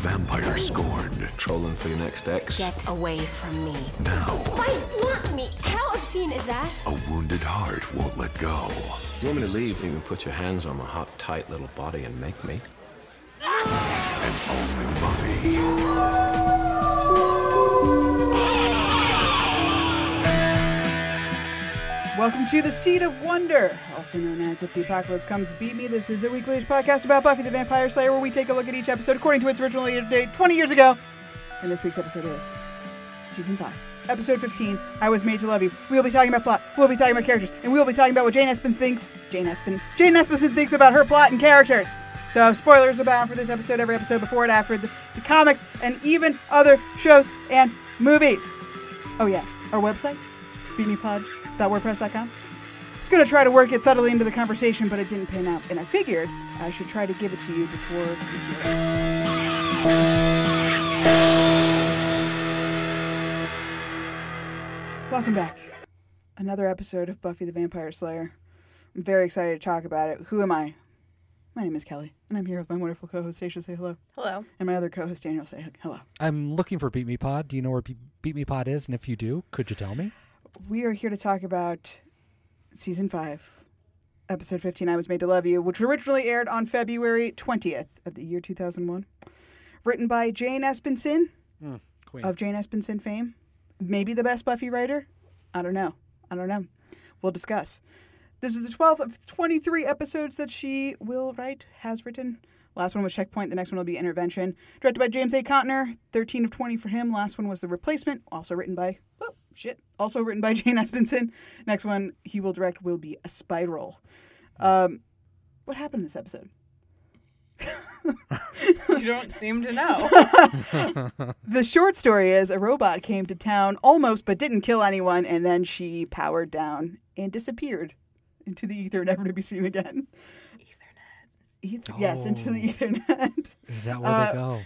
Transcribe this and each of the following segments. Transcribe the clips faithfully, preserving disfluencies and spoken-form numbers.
vampire scorned. Trolling for your next ex? Get away from me. Now. Spike wants me! How obscene is that? A wounded heart won't let go. You want me to leave? You can put your hands on my hot, tight little body and make me. Ah! An all-new Buffy. Ah! Welcome to the Seed of Wonder, also known as If the Apocalypse Comes, Beat Me. This is a weekly podcast about Buffy the Vampire Slayer, where we take a look at each episode according to its original date twenty years ago. And this week's episode is Season five. Episode fifteen, I Was Made to Love You. We'll be talking about plot, we'll be talking about characters, and we'll be talking about what Jane Espenson thinks, Jane Espenson, Jane Espenson thinks about her plot and characters. So spoilers abound for this episode, every episode before and after, the, the comics, and even other shows and movies. Oh yeah, our website, beat me pod dot wordpress dot com. It's going to try to work it subtly into the conversation, but it didn't pan out, and I figured I should try to give it to you before you hear it. Welcome back. Another episode of Buffy the Vampire Slayer. I'm very excited to talk about it. Who am I? My name is Kelly, and I'm here with my wonderful co-host, Aisha. Say hello. Hello. And my other co-host, Daniel. Say hello. I'm looking for Beat Me Pod. Do you know where Be- Beat Me Pod is? And if you do, could you tell me? We are here to talk about Season five, Episode fifteen, I Was Made to Love You, which originally aired on February twentieth of the year two thousand one. Written by Jane Espenson, mm, queen of Jane Espenson fame. Maybe the best Buffy writer? I don't know. I don't know. We'll discuss. This is the twelfth of twenty-three episodes that she will write, has written. Last one was Checkpoint. The next one will be Intervention. Directed by James A. Contner. thirteen of twenty for him. Last one was The Replacement. Also written by... Oh, shit. Also written by Jane Espenson. Next one he will direct will be A Spiral. Um, what happened in this episode? You don't seem to know. The short story is a robot came to town almost but didn't kill anyone, and then she powered down and disappeared into the ether, never to be seen again. Ethernet. Ether- oh. Yes, into the Ethernet. Is that where uh, they go?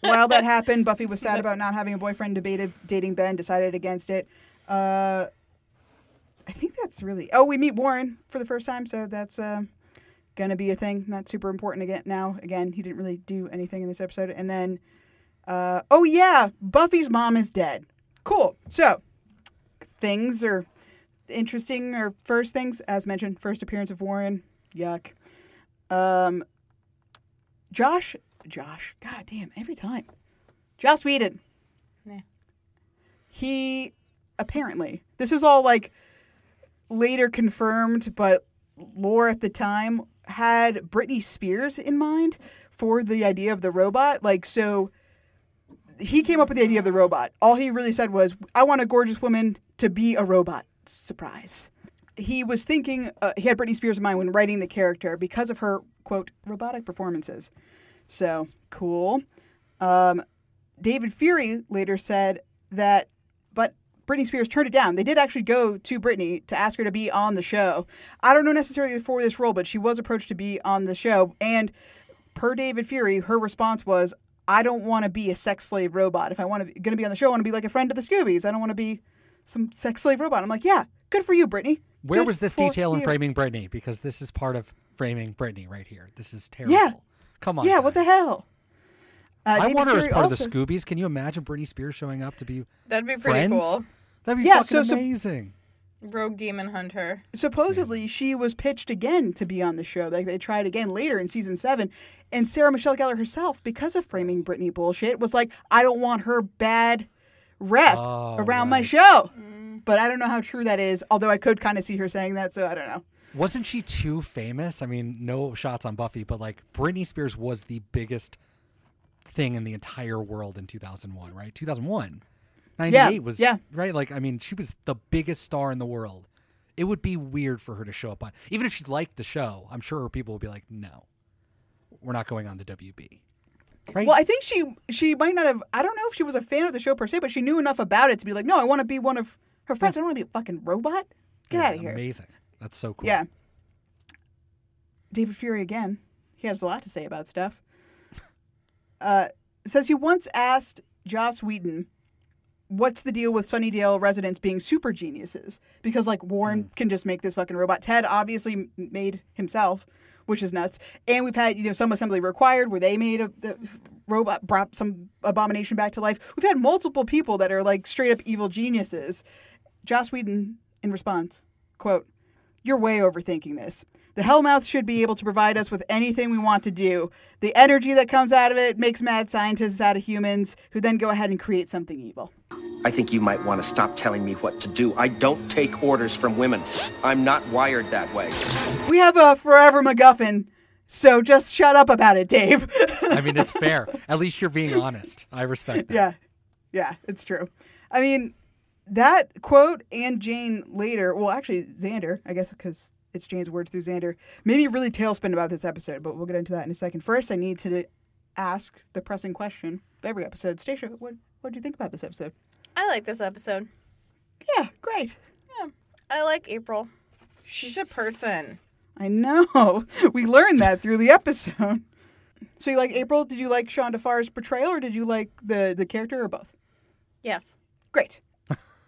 While that happened, Buffy was sad about not having a boyfriend, debated dating Ben, decided against it. Uh, I think that's really... Oh, we meet Warren for the first time, so that's... Uh, going to be a thing, not super important again now. Again, he didn't really do anything in this episode. And then, uh, oh yeah, Buffy's mom is dead. Cool. So, things are interesting, or first things, as mentioned, first appearance of Warren. Yuck. Um, Josh, Josh, god damn, every time. Joss Whedon. Nah. He, apparently, this is all like later confirmed, but lore at the time, had Britney Spears in mind for the idea of the robot. Like, so he came up with the idea of the robot. All he really said was, I want a gorgeous woman to be a robot. Surprise. He was thinking, uh, he had Britney Spears in mind when writing the character because of her, quote, robotic performances. So, cool. Um, David Fury later said that, but Britney Spears turned it down. They did actually go to Britney to ask her to be on the show. I don't know necessarily for this role, but she was approached to be on the show. And per David Fury, her response was, I don't want to be a sex slave robot. If I want to going to be on the show, I want to be like a friend of the Scoobies. I don't want to be some sex slave robot. I'm like, yeah, good for you, Britney. Where good was this detail you. in Framing Britney? Because this is part of Framing Britney right here. This is terrible. Yeah. Come on. Yeah, guys. What the hell? Uh, I want her as part also... of the Scoobies. Can you imagine Britney Spears showing up to be That'd be pretty friends? Cool. That'd be yeah, fucking so, amazing. So, Rogue Demon Hunter. Supposedly, she was pitched again to be on the show. Like, they tried again later in Season seven. And Sarah Michelle Gellar herself, because of Framing Britney bullshit, was like, I don't want her bad rep oh, around right. my show. Mm. But I don't know how true that is, although I could kind of see her saying that, so I don't know. Wasn't she too famous? I mean, no shots on Buffy, but, like, Britney Spears was the biggest thing in the entire world in two thousand one, right? two thousand one. ninety-eight yeah, was, yeah. right? Like, I mean, she was the biggest star in the world. It would be weird for her to show up on. Even if she liked the show, I'm sure people would be like, no, we're not going on the W B. Right? Well, I think she she might not have, I don't know if she was a fan of the show per se, but she knew enough about it to be like, no, I want to be one of her friends. Yeah. I don't want to be a fucking robot. Get yeah, out of here. Amazing. That's so cool. Yeah. David Fury again. He has a lot to say about stuff. Uh, says he once asked Joss Whedon, what's the deal with Sunnydale residents being super geniuses? Because, like, Warren mm. can just make this fucking robot. Ted obviously made himself. which is nuts. And we've had, you know, Some Assembly Required, where they made a the robot, brought some abomination back to life. We've had multiple people that are like straight up evil geniuses. Joss Whedon, in response, quote, "You're way overthinking this. The Hellmouth should be able to provide us with anything we want to do. The energy that comes out of it makes mad scientists out of humans who then go ahead and create something evil." I think you might want to stop telling me what to do. I don't take orders from women. I'm not wired that way. We have a forever MacGuffin, so just shut up about it, Dave. I mean, it's fair. At least you're being honest. I respect that. Yeah, yeah, it's true. I mean, that quote and Jane later, well, actually, Xander, I guess, because it's Jane's words through Xander, made me really tailspin about this episode, but we'll get into that in a second. First, I need to ask the pressing question of every episode. Stacia, what what do you think about this episode? I like this episode. Yeah, great. Yeah, I like April. She's a person. I know. We learned that through the episode. So you like April? Did you like Sean Defar's portrayal, or did you like the, the character, or both? Yes. Great.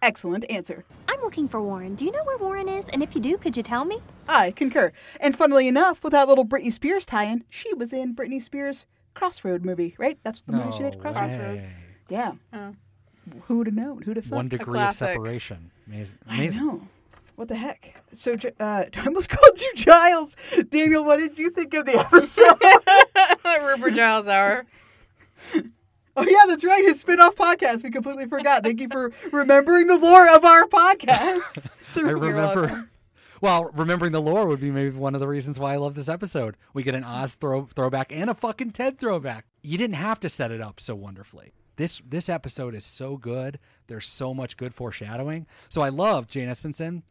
Excellent answer. I'm looking for Warren. Do you know where Warren is? And if you do, could you tell me? I concur. And funnily enough, with that little Britney Spears tie-in, she was in Britney Spears' Crossroad movie, right? That's the no movie she did, Crossroads. Way. Yeah. Oh. Who'd have known? Who'd have thought? One degree of separation. Amazing. Amazing. I know. What the heck? So, uh, I almost called you Giles. Daniel, what did you think of the episode? Rupert Giles Hour. Oh, yeah, that's right. His spin-off podcast. We completely forgot. Thank you for remembering the lore of our podcast. I remember. Well, remembering the lore would be maybe one of the reasons why I love this episode. We get an Oz throw, throwback and a fucking Ted throwback. You didn't have to set it up so wonderfully. This this episode is so good. There's so much good foreshadowing. So I love Jane Espenson.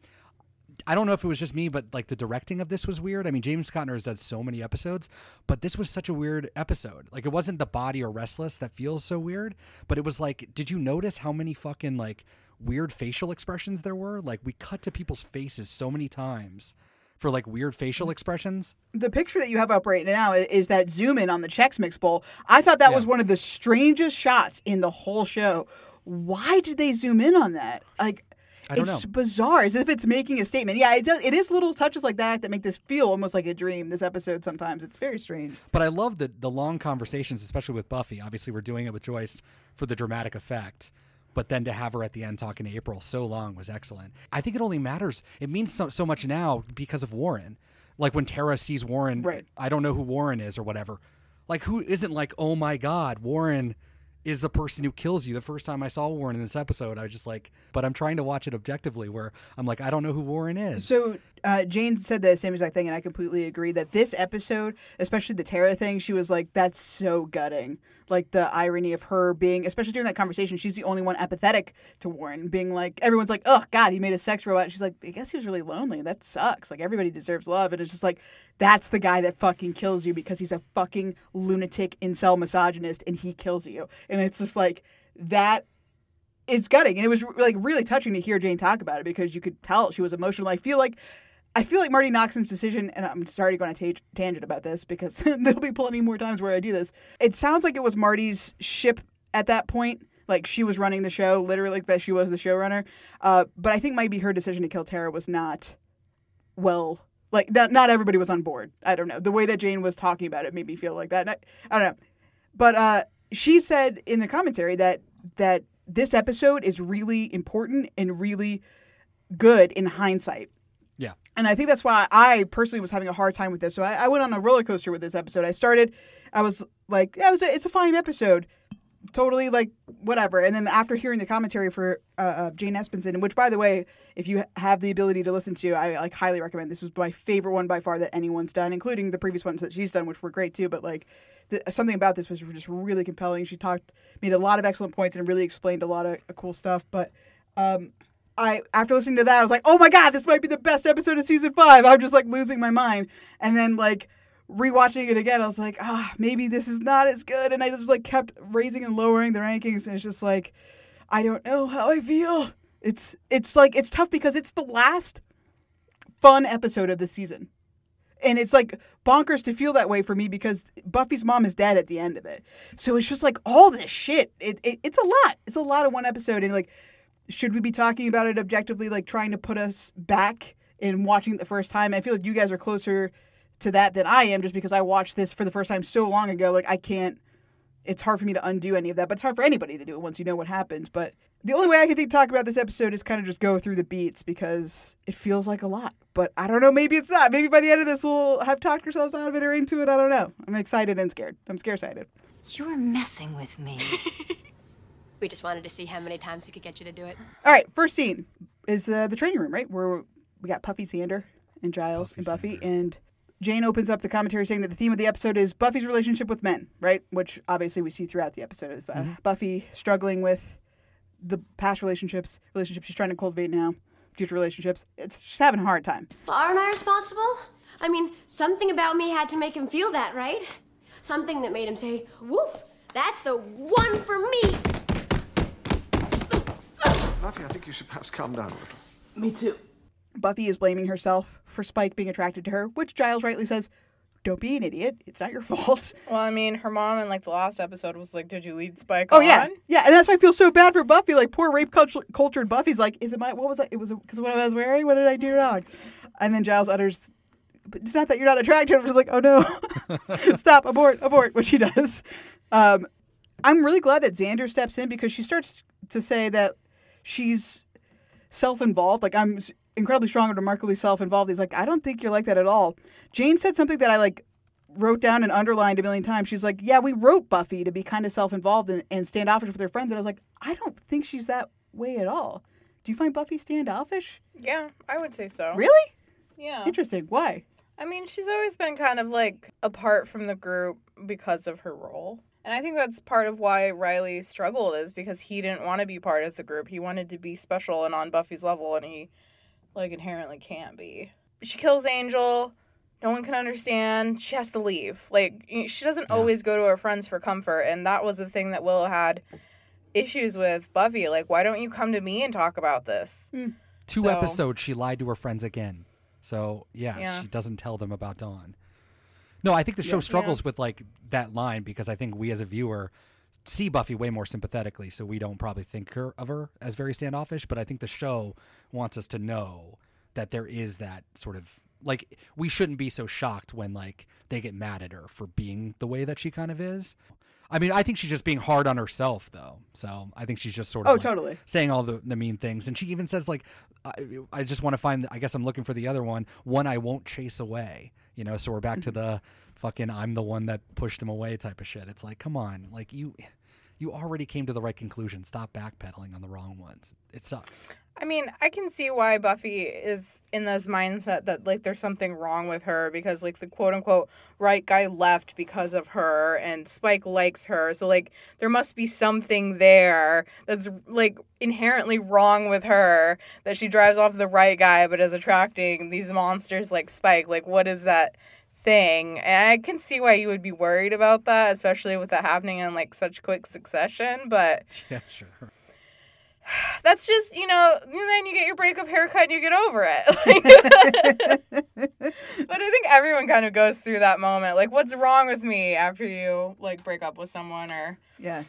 I don't know if it was just me, but like the directing of this was weird. I mean, James Cottner has done so many episodes, but this was such a weird episode. Like, it wasn't The Body or Restless that feels so weird, but it was like, did you notice how many fucking like weird facial expressions there were? Like, we cut to people's faces so many times for like weird facial expressions. The picture that you have up right now is that zoom in on the Chex Mix Bowl. I thought that yeah. was one of the strangest shots in the whole show. Why did they zoom in on that? Like, I don't it's know. bizarre, as if it's making a statement. Yeah, it does. It is little touches like that that make this feel almost like a dream, this episode sometimes. It's very strange. But I love the, the long conversations, especially with Buffy. Obviously, we're doing it with Joyce for the dramatic effect. But then to have her at the end talking to April so long was excellent. I think it only matters. It means so, so much now because of Warren. Like when Tara sees Warren, right. I don't know who Warren is or whatever. Like, who isn't like, oh, my God, Warren is the person who kills you. The first time I saw Warren in this episode, I was just like, but I'm trying to watch it objectively where I'm like, I don't know who Warren is. So uh, Jane said the same exact thing, and I completely agree that this episode, especially the Tara thing, she was like, that's so gutting. Like, the irony of her being, especially during that conversation, she's the only one apathetic to Warren, being like, everyone's like, oh, God, he made a sex robot. She's like, I guess he was really lonely. That sucks. Like, everybody deserves love. And it's just like, that's the guy that fucking kills you because he's a fucking lunatic incel misogynist and he kills you. And it's just like, that is gutting. And it was like really touching to hear Jane talk about it because you could tell she was emotional. I feel like I feel like Marty Noxon's decision, and I'm sorry to go on a t- tangent about this because there'll be plenty more times where I do this. It sounds like it was Marty's ship at that point. Like, she was running the show, literally, like that she was the showrunner. Uh, but I think maybe her decision to kill Tara was not well, like not, not everybody was on board. I don't know. The way that Jane was talking about it made me feel like that. I, I don't know. But uh, she said in the commentary that that this episode is really important and really good in hindsight. Yeah. And I think that's why I personally was having a hard time with this. So I, I went on a roller coaster with this episode. I started, I was like, yeah, it was a, it's a fine episode. Totally, like, whatever. And then after hearing the commentary for uh, uh, Jane Espenson, which, by the way, if you have the ability to listen to, I, like, highly recommend. This was my favorite one by far that anyone's done, including the previous ones that she's done, which were great, too. But, like, the, something about this was just really compelling. She talked, made a lot of excellent points and really explained a lot of uh, cool stuff. But, um... I, after listening to that, I was like, oh my God, this might be the best episode of season five. I'm just like losing my mind. And then like rewatching it again, I was like, ah, oh, maybe this is not as good. And I just like kept raising and lowering the rankings. And it's just like, I don't know how I feel. It's, it's like, it's tough because it's the last fun episode of the season. And it's like bonkers to feel that way for me because Buffy's mom is dead at the end of it. So it's just like all this shit. It, it It's a lot. It's a lot of one episode. And like, should we be talking about it objectively, like trying to put us back in watching it the first time? I feel like you guys are closer to that than I am, just because I watched this for the first time so long ago. Like, I can't, it's hard for me to undo any of that, but it's hard for anybody to do it once you know what happens. But the only way I can think to talk about this episode is kind of just go through the beats, because it feels like a lot. But I don't know, maybe it's not. Maybe by the end of this we'll have talked ourselves out of it or into it. I don't know. I'm excited and scared. I'm scare-sided. You were messing with me. We just wanted to see how many times we could get you to do it. All right, first scene is uh, the training room, right? Where we got Puffy, Xander, and Giles, Puffy and Buffy, Xander. And Jane opens up the commentary saying that the theme of the episode is Buffy's relationship with men, right? Which obviously we see throughout the episode of uh, mm-hmm. Buffy struggling with the past relationships, relationships she's trying to cultivate now, future relationships. It's, she's having a hard time. Well, aren't I responsible? I mean, something about me had to make him feel that, right? Something that made him say, woof, that's the one for me. Buffy, I think you should perhaps calm down a little. Me too. Buffy is blaming herself for Spike being attracted to her, which Giles rightly says, don't be an idiot. It's not your fault. Well, I mean, her mom in, like, the last episode was like, did you lead Spike oh, on? Oh, yeah. Yeah, and that's why I feel so bad for Buffy. Like, poor rape-cultured Buffy's like, is it my, what was I, it was because what I was wearing? What did I do wrong? And then Giles utters, it's not that you're not attracted. I'm just like, oh, no. Stop, abort, abort, which she does. Um, I'm really glad that Xander steps in, because she starts to say that she's self-involved. Like, I'm incredibly strong and remarkably self-involved. He's like, I don't think you're like that at all. Jane said something that I, like, wrote down and underlined a million times. She's like, yeah, we wrote Buffy to be kind of self-involved and, and standoffish with her friends. And I was like, I don't think she's that way at all. Do you find Buffy standoffish? Yeah, I would say so. Really? Yeah. Interesting. Why? I mean, she's always been kind of, like, apart from the group because of her role. And I think that's part of why Riley struggled, is because he didn't want to be part of the group. He wanted to be special and on Buffy's level, and he, like, inherently can't be. She kills Angel. No one can understand. She has to leave. Like, she doesn't yeah. always go to her friends for comfort, and that was the thing that Willow had issues with Buffy. Like, why don't you come to me and talk about this? Mm. Two so, episodes, she lied to her friends again. So, yeah, yeah, she doesn't tell them about Dawn. No, I think the show yeah, struggles yeah. with, like, that line, because I think we as a viewer see Buffy way more sympathetically, so we don't probably think her, of her as very standoffish. But I think the show wants us to know that there is that sort of, like, we shouldn't be so shocked when, like, they get mad at her for being the way that she kind of is. I mean, I think she's just being hard on herself, though. So I think she's just sort of oh, like, totally. saying all the, the mean things. And she even says, like, I, I just want to find, I guess I'm looking for the other one, one I won't chase away. You know, so we're back to the fucking I'm the one that pushed him away type of shit. It's like, come on. Like, you you already came to the right conclusion. Stop backpedaling on the wrong ones. It sucks. I mean, I can see why Buffy is in this mindset that, like, there's something wrong with her, because, like, the quote-unquote right guy left because of her, and Spike likes her. So, like, there must be something there that's, like, inherently wrong with her, that she drives off the right guy but is attracting these monsters like Spike. Like, what is that thing? And I can see why you would be worried about that, especially with that happening in, like, such quick succession, but... Yeah, sure. That's just, you know, then you get your breakup haircut and you get over it. Like, but I think everyone kind of goes through that moment. Like, what's wrong with me after you, like, break up with someone or... Yeah.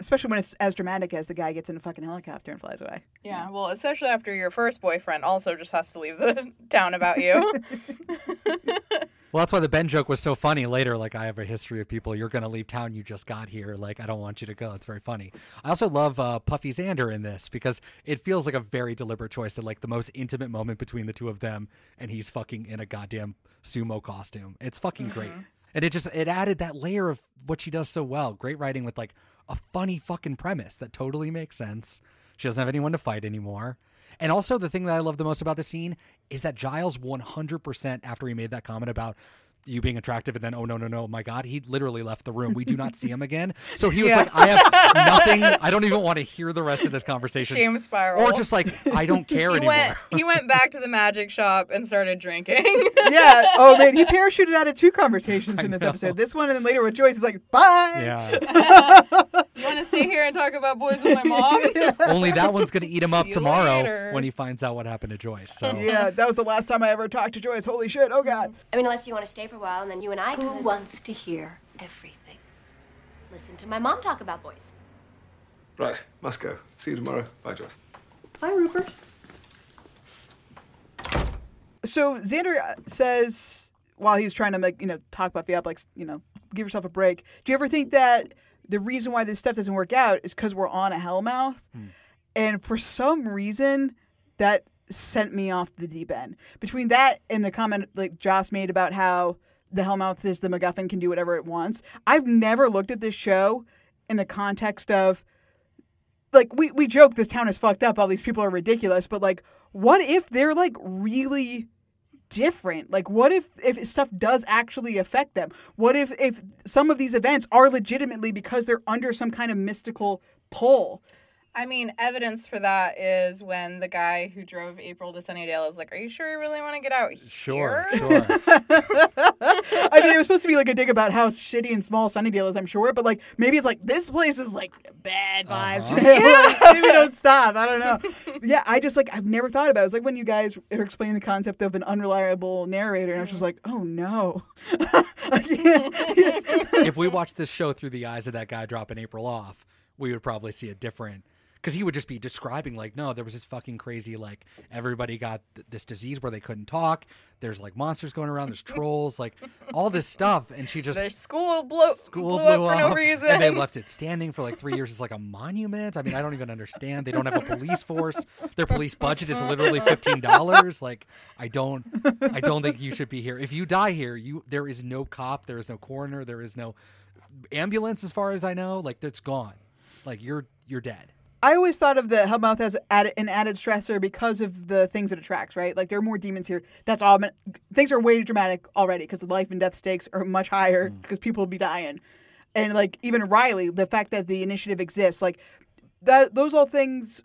Especially when it's as dramatic as the guy gets in a fucking helicopter and flies away. Yeah, yeah. Well, especially after your first boyfriend also just has to leave the town about you. Well, that's why the Ben joke was so funny later. Like, I have a history of people. You're going to leave town. You just got here. Like, I don't want you to go. It's very funny. I also love uh, Puffy Xander in this, because it feels like a very deliberate choice to, like, the most intimate moment between the two of them, and he's fucking in a goddamn sumo costume. It's fucking great. Mm-hmm. And it just, it added that layer of what she does so well. Great writing with, like, a funny fucking premise that totally makes sense. She doesn't have anyone to fight anymore. And also, the thing that I love the most about the scene is that Giles one hundred percent, after he made that comment about you being attractive and then, oh, no, no, no, my God, he literally left the room. We do not see him again. So he was yeah. like, I have nothing. I don't even want to hear the rest of this conversation. Shame spiral. Or just like, I don't care he anymore. Went, he went back to the magic shop and started drinking. Yeah. Oh, man. He parachuted out of two conversations in this episode. This one and then later with Joyce. He's like, bye. Yeah. You want to stay here and talk about boys with my mom? Yeah. Only that one's going to eat him up tomorrow later. When he finds out what happened to Joyce. So. Yeah. That was the last time I ever talked to Joyce. Holy shit. Oh, God. I mean, unless you want to stay for a while, and then you and I could. Who wants to hear everything? Listen to my mom talk about boys. Right, must go. See you tomorrow. Bye, Joss. Bye, Rupert. So Xander says while he's trying to make, you know, talk Buffy up, like, you know, give yourself a break. Do you ever think that the reason why this stuff doesn't work out is because we're on a Hellmouth? Mm. And for some reason, that sent me off the deep end. Between that and the comment like Joss made about how the Hellmouth is the MacGuffin, can do whatever it wants, I've never looked at this show in the context of, like, we, we joke this town is fucked up, all these people are ridiculous, but, like, what if they're, like, really different? Like, what if, if stuff does actually affect them? What if, if some of these events are legitimately because they're under some kind of mystical pull? I mean, evidence for that is when the guy who drove April to Sunnydale is like, are you sure you really want to get out here? Sure, sure. I mean, it was supposed to be like a dig about how shitty and small Sunnydale is, I'm sure. But, like, maybe it's like, this place is, like, bad vibes. Uh-huh. Yeah. Like, maybe don't stop. I don't know. Yeah, I just, like, I've never thought about it. It was like when you guys were explaining the concept of an unreliable narrator. And I was just like, oh, no. If we watched this show through the eyes of that guy dropping April off, we would probably see a different... Because he would just be describing, like, no, there was this fucking crazy, like, everybody got th- this disease where they couldn't talk. There's, like, monsters going around. There's trolls. Like, all this stuff. And she just... Their school blew, school blew, blew up, up for no reason. And they left it standing for, like, three years. It's like a monument. I mean, I don't even understand. They don't have a police force. Their police budget is literally fifteen dollars. Like, I don't... I don't think you should be here. If you die here, you there is no cop. There is no coroner. There is no ambulance, as far as I know. Like, that's gone. Like, you're you're dead. I always thought of the Hellmouth as added, an added stressor because of the things it attracts, right? Like, there are more demons here. That's all. Things are way dramatic already because the life and death stakes are much higher because mm. people will be dying. And, like, even Riley, the fact that the initiative exists, like, that, those all things,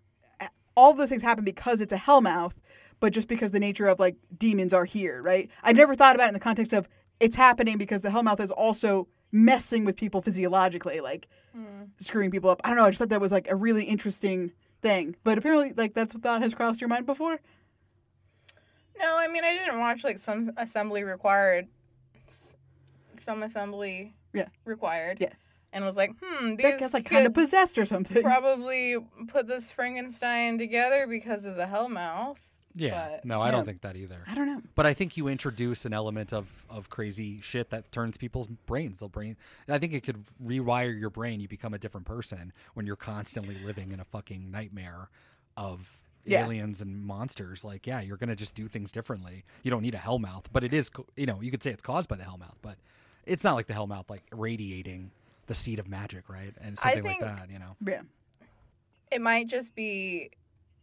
all of those things happen because it's a Hellmouth, but just because the nature of, like, demons are here, right? I never thought about it in the context of it's happening because the Hellmouth is also messing with people physiologically, like mm. screwing people up. I don't know. I just thought that was, like, a really interesting thing. But apparently, like, that's what that has crossed your mind before? No, I mean, I didn't watch, like, some assembly required. Some assembly yeah. required. Yeah. And was like, hmm, these that gets, like, kind of possessed or something. Probably put this Frankenstein together because of the Hellmouth. Yeah, but, no, I yeah. don't think that either. I don't know. But I think you introduce an element of, of crazy shit that turns people's brains. They'll brain. I think it could rewire your brain. You become a different person when you're constantly living in a fucking nightmare of yeah. aliens and monsters. Like, yeah, you're going to just do things differently. You don't need a Hellmouth, but it is, you know, you could say it's caused by the Hellmouth, but it's not like the Hellmouth, like, radiating the seed of magic, right? And something think, like that, you know? Yeah. It might just be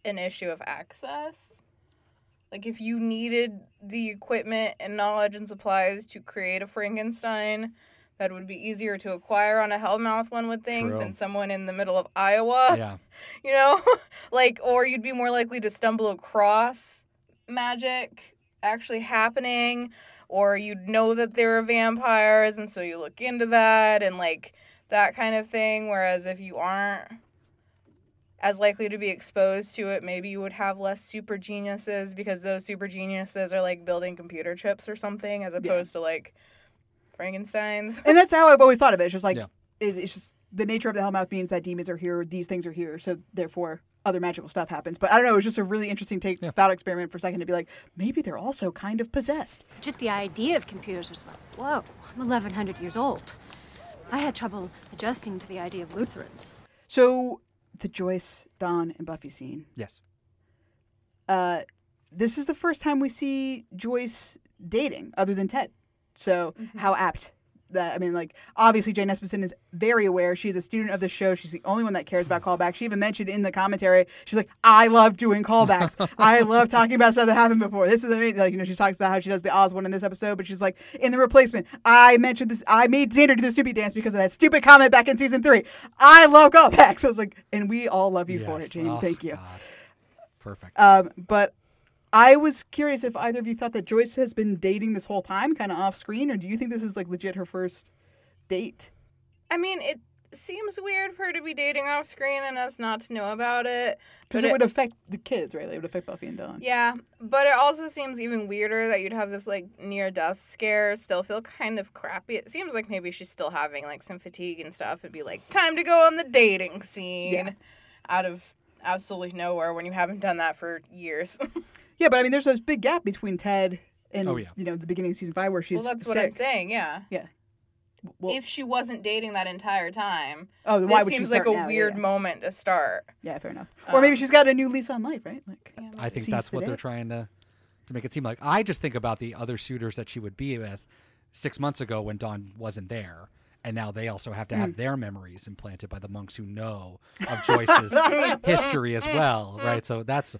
an issue of access. Like, if you needed the equipment and knowledge and supplies to create a Frankenstein, that would be easier to acquire on a Hellmouth, one would think, True. than someone in the middle of Iowa. Yeah. You know? Like, or you'd be more likely to stumble across magic actually happening, or you'd know that there are vampires, and so you look into that, and, like, that kind of thing. Whereas if you aren't as likely to be exposed to it, maybe you would have less super geniuses because those super geniuses are, like, building computer chips or something as opposed yeah. to, like, Frankensteins. And that's how I've always thought of it. It's just, like, yeah. it, it's just the nature of the Hellmouth means that demons are here, these things are here, so therefore other magical stuff happens. But I don't know, it was just a really interesting take, yeah. thought experiment for a second to be like, maybe they're also kind of possessed. Just the idea of computers was like, whoa, I'm eleven hundred years old. I had trouble adjusting to the idea of Lutherans. So... the Joyce, Dawn, and Buffy scene. Yes. Uh, this is the first time we see Joyce dating, other than Ted. So mm-hmm. how apt that, I mean, like, obviously Jane Espenson is very aware. She's a student of the show. She's the only one that cares about callbacks. She even mentioned in the commentary, she's like, I love doing callbacks. I love talking about stuff that happened before. This is amazing. Like, you know, she talks about how she does the Oz one in this episode, but she's like, in The Replacement, I mentioned this. I made Xander do the stupid dance because of that stupid comment back in season three. I love callbacks. I was like, and we all love you yes. for it, Jane. Oh, Thank you. God. Perfect. Um, but I was curious if either of you thought that Joyce has been dating this whole time, kind of off screen, or do you think this is, like, legit her first date? I mean, it seems weird for her to be dating off screen and us not to know about it. Because it, it would affect the kids, right? It would affect Buffy and Dawn. Yeah, but it also seems even weirder that you'd have this, like, near-death scare, still feel kind of crappy. It seems like maybe she's still having, like, some fatigue and stuff and be like, time to go on the dating scene yeah. out of absolutely nowhere when you haven't done that for years. Yeah, but I mean, there's this big gap between Ted in oh, yeah. you know, the beginning of season five where she's Well, that's sick. What I'm saying, yeah. Yeah. Well, if she wasn't dating that entire time, oh, why this would seems she like a now? weird yeah. moment to start. Yeah, fair enough. Um, or maybe she's got a new lease on life, right? Like, yeah, I think that's the what day. they're trying to to make it seem like. I just think about the other suitors that she would be with six months ago when Dawn wasn't there. And now they also have to have mm. their memories implanted by the monks who know of Joyce's history as well, right? So that's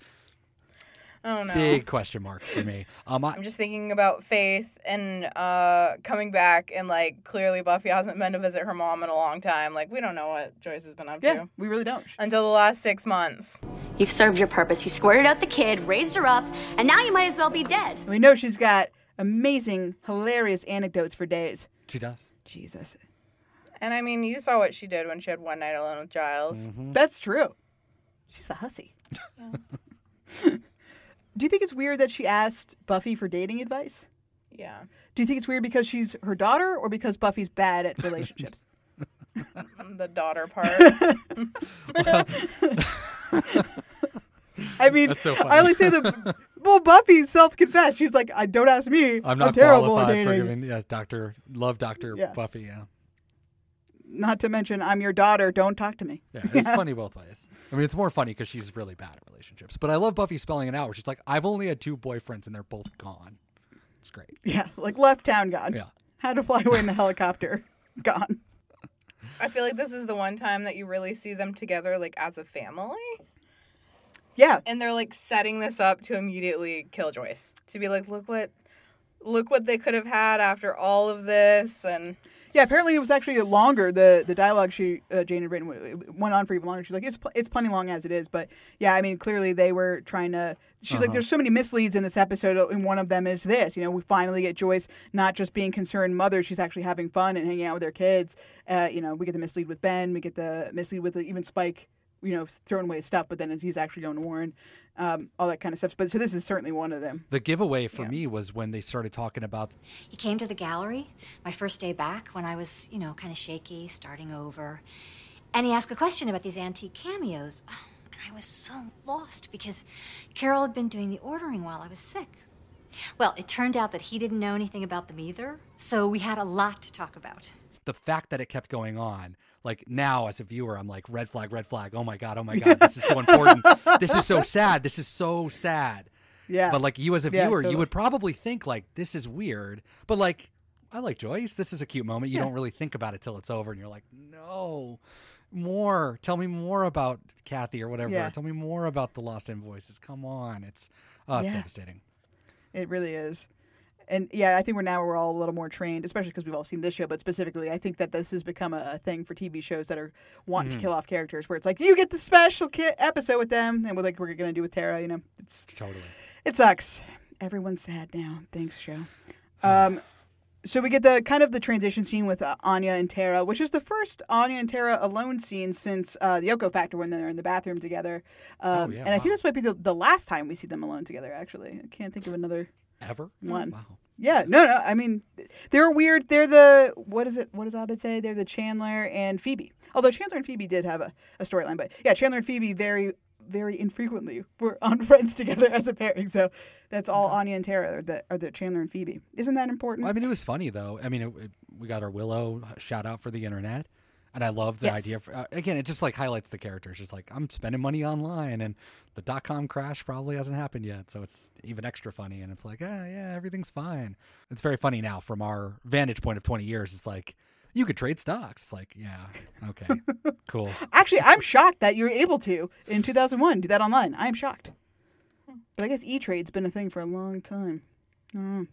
oh, no. big question mark for me. Um, I- I'm just thinking about Faith and uh, coming back and, like, clearly Buffy hasn't been to visit her mom in a long time. Like, we don't know what Joyce has been up yeah, to. Yeah, we really don't. Until the last six months. You've served your purpose. You squirted out the kid, raised her up, and now you might as well be dead. We know she's got amazing, hilarious anecdotes for days. She does. Jesus. And, I mean, you saw what she did when she had one night alone with Giles. Mm-hmm. That's true. She's a hussy. Yeah. Do you think it's weird that she asked Buffy for dating advice? Yeah. Do you think it's weird because she's her daughter or because Buffy's bad at relationships? The daughter part. I mean, so I only say that, well, Buffy self-confessed. She's like, I don't ask me. I'm not I'm terrible at dating. For giving, yeah, doctor, love Doctor yeah. Buffy, yeah. Not to mention, I'm your daughter. Don't talk to me. Yeah, it's yeah. funny both ways. I mean, it's more funny because she's really bad at relationships. But I love Buffy spelling it out, where she's like, I've only had two boyfriends, and they're both gone. It's great. Yeah, like left town gone. Yeah. Had to fly away in a helicopter. Gone. I feel like this is the one time that you really see them together, like, as a family. Yeah. And they're, like, setting this up to immediately kill Joyce. To be like, look what, look what they could have had after all of this, and... Yeah, apparently it was actually longer. The the dialogue she uh, Jane had written it went on for even longer. She's like, it's pl- it's plenty long as it is. But, yeah, I mean, clearly they were trying to – she's uh-huh. like, there's so many misleads in this episode, and one of them is this. You know, we finally get Joyce not just being concerned mother. She's actually having fun and hanging out with her kids. Uh, you know, we get the mislead with Ben. We get the mislead with even Spike, you know, throwing away stuff, but then he's actually going to Warren, um, all that kind of stuff. But so this is certainly one of them. The giveaway for yeah. me was when they started talking about... You came to the gallery my first day back when I was, you know, kind of shaky, starting over. And he asked a question about these antique cameos. Oh, and I was so lost because Carol had been doing the ordering while I was sick. Well, it turned out that he didn't know anything about them either, so we had a lot to talk about. The fact that it kept going on, like now as a viewer, I'm like, red flag, red flag. Oh, my God. Oh, my God. This is so important. This is so sad. This is so sad. Yeah. But like you as a viewer, yeah, totally. you would probably think like this is weird. But like, I like Joyce. This is a cute moment. You yeah. don't really think about it till it's over. And you're like, no, more. Tell me more about Kathy or whatever. Yeah. Tell me more about the lost invoices. Come on. It's, oh, it's yeah. devastating. It really is. And, yeah, I think we're now we're all a little more trained, especially because we've all seen this show. But specifically, I think that this has become a, a thing for T V shows that are wanting mm. to kill off characters where it's like, you get the special ki- episode with them. And we're like, we're going to do with Tara, you know. It's totally. It sucks. Everyone's sad now. Thanks, show. Um, so we get the kind of the transition scene with uh, Anya and Tara, which is the first Anya and Tara alone scene since uh, the Yoko Factor when they're in the bathroom together. Um, oh, yeah, and wow. I think this might be the, the last time we see them alone together, actually. I can't think of another ever one. Wow. Yeah, no, no. I mean, they're weird. They're the, what is it? What does Abed say? They're the Chandler and Phoebe. Although Chandler and Phoebe did have a, a storyline. But yeah, Chandler and Phoebe very, very infrequently were on Friends together as a pairing. So that's all Anya and Tara are the, are the Chandler and Phoebe. Isn't that important? Well, I mean, it was funny, though. I mean, it, it, we got our Willow shout out for the internet. And I love the yes. idea. For, uh, again, it just like highlights the characters. It's like, I'm spending money online and the dot-com crash probably hasn't happened yet. So it's even extra funny. And it's like, ah, yeah, everything's fine. It's very funny now from our vantage point of twenty years. It's like, you could trade stocks. It's like, yeah, okay, cool. Actually, I'm shocked that you were able to in two thousand one do that online. I'm shocked. But I guess E-Trade's been a thing for a long time. Mm.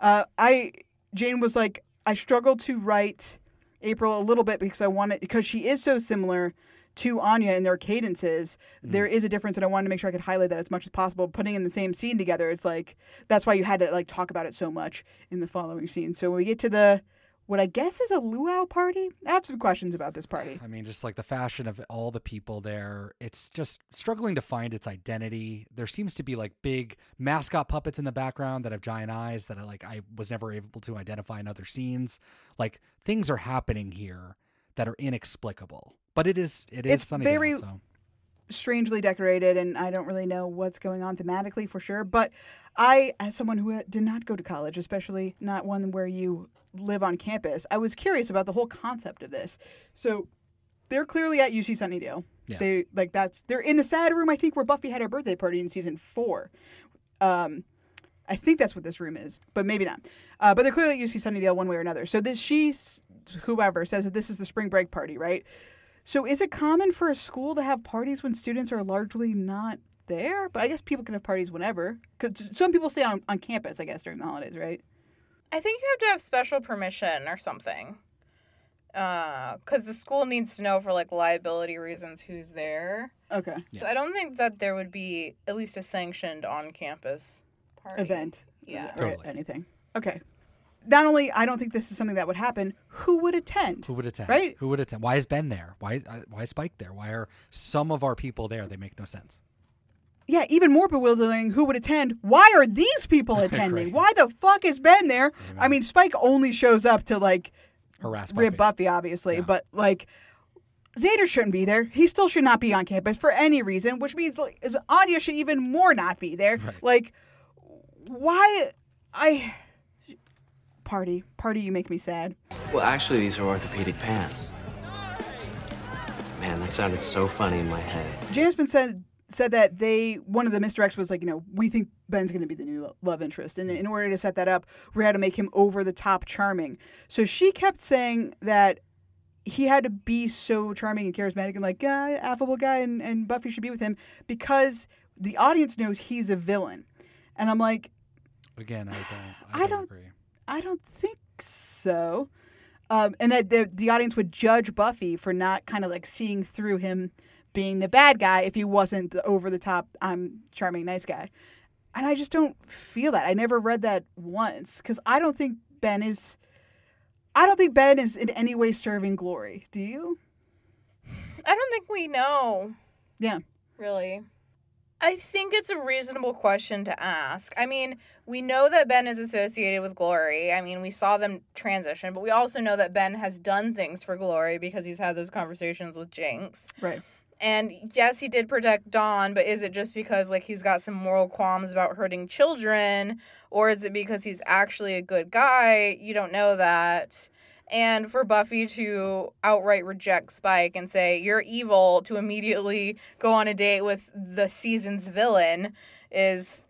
Uh, I Jane was like, I struggled to write... April a little bit because I wanted because she is so similar to Anya in their cadences. Mm. There is a difference, and I wanted to make sure I could highlight that as much as possible. Putting in the same scene together, it's like that's why you had to like talk about it so much in the following scene. So when we get to the what I guess is a luau party, I have some questions about this party. I mean, just like the fashion of all the people there, it's just struggling to find its identity. There seems to be like big mascot puppets in the background that have giant eyes that I like I was never able to identify in other scenes. Like things are happening here that are inexplicable, but it is it is Sunnydale. Very, so. strangely decorated, and I don't really know what's going on thematically for sure. But I, as someone who did not go to college, especially not one where you live on campus, I was curious about the whole concept of this. So they're clearly at U C Sunnydale. Yeah. They like that's they're in the sad room, I think, where Buffy had her birthday party in season four. Um, I think that's what this room is, but maybe not. Uh, but they're clearly at U C Sunnydale one way or another. So this she, whoever, says that this is the spring break party, right? So is it common for a school to have parties when students are largely not there? But I guess people can have parties whenever. Because some people stay on, on campus, I guess, during the holidays, right? I think you have to have special permission or something. Because uh, the school needs to know for, like, liability reasons who's there. Okay. Yeah. So I don't think that there would be at least a sanctioned on-campus party. Event. Yeah. Totally. Or anything. Okay. Not only I don't think this is something that would happen, who would attend? Who would attend? Right? Who would attend? Why is Ben there? Why uh, why is Spike there? Why are some of our people there? They make no sense. Yeah, even more bewildering, who would attend? Why are these people attending? Why the fuck is Ben there? Amen. I mean, Spike only shows up to, like, harass Buffy. Rip Buffy, obviously, yeah. But, like, Xander shouldn't be there. He still should not be on campus for any reason, which means, like, Anya should even more not be there. Right. Like, why? I... Party. Party, you make me sad. Well, actually, these are orthopedic pants. Man, that sounded so funny in my head. Jane Espenson said, said that they, one of the misdirects was like, you know, we think Ben's going to be the new love interest. And in order to set that up, we had to make him over the top charming. So she kept saying that he had to be so charming and charismatic and like, yeah, affable guy, and, and Buffy should be with him because the audience knows he's a villain. And I'm like... Again, I don't, I don't, I don't agree. I don't think so. Um, and that the, the audience would judge Buffy for not kind of like seeing through him being the bad guy if he wasn't the over-the-top, I'm charming, nice guy. And I just don't feel that. I never read that once because I don't think Ben is... I don't think Ben is in any way serving Glory. Do you? I don't think we know. Yeah. Really. I think it's a reasonable question to ask. I mean, we know that Ben is associated with Glory. I mean, we saw them transition, but we also know that Ben has done things for Glory because he's had those conversations with Jinx. Right. And yes, he did protect Dawn, but is it just because, like, he's got some moral qualms about hurting children, or is it because he's actually a good guy? You don't know that. And for Buffy to outright reject Spike and say, you're evil, to immediately go on a date with the season's villain is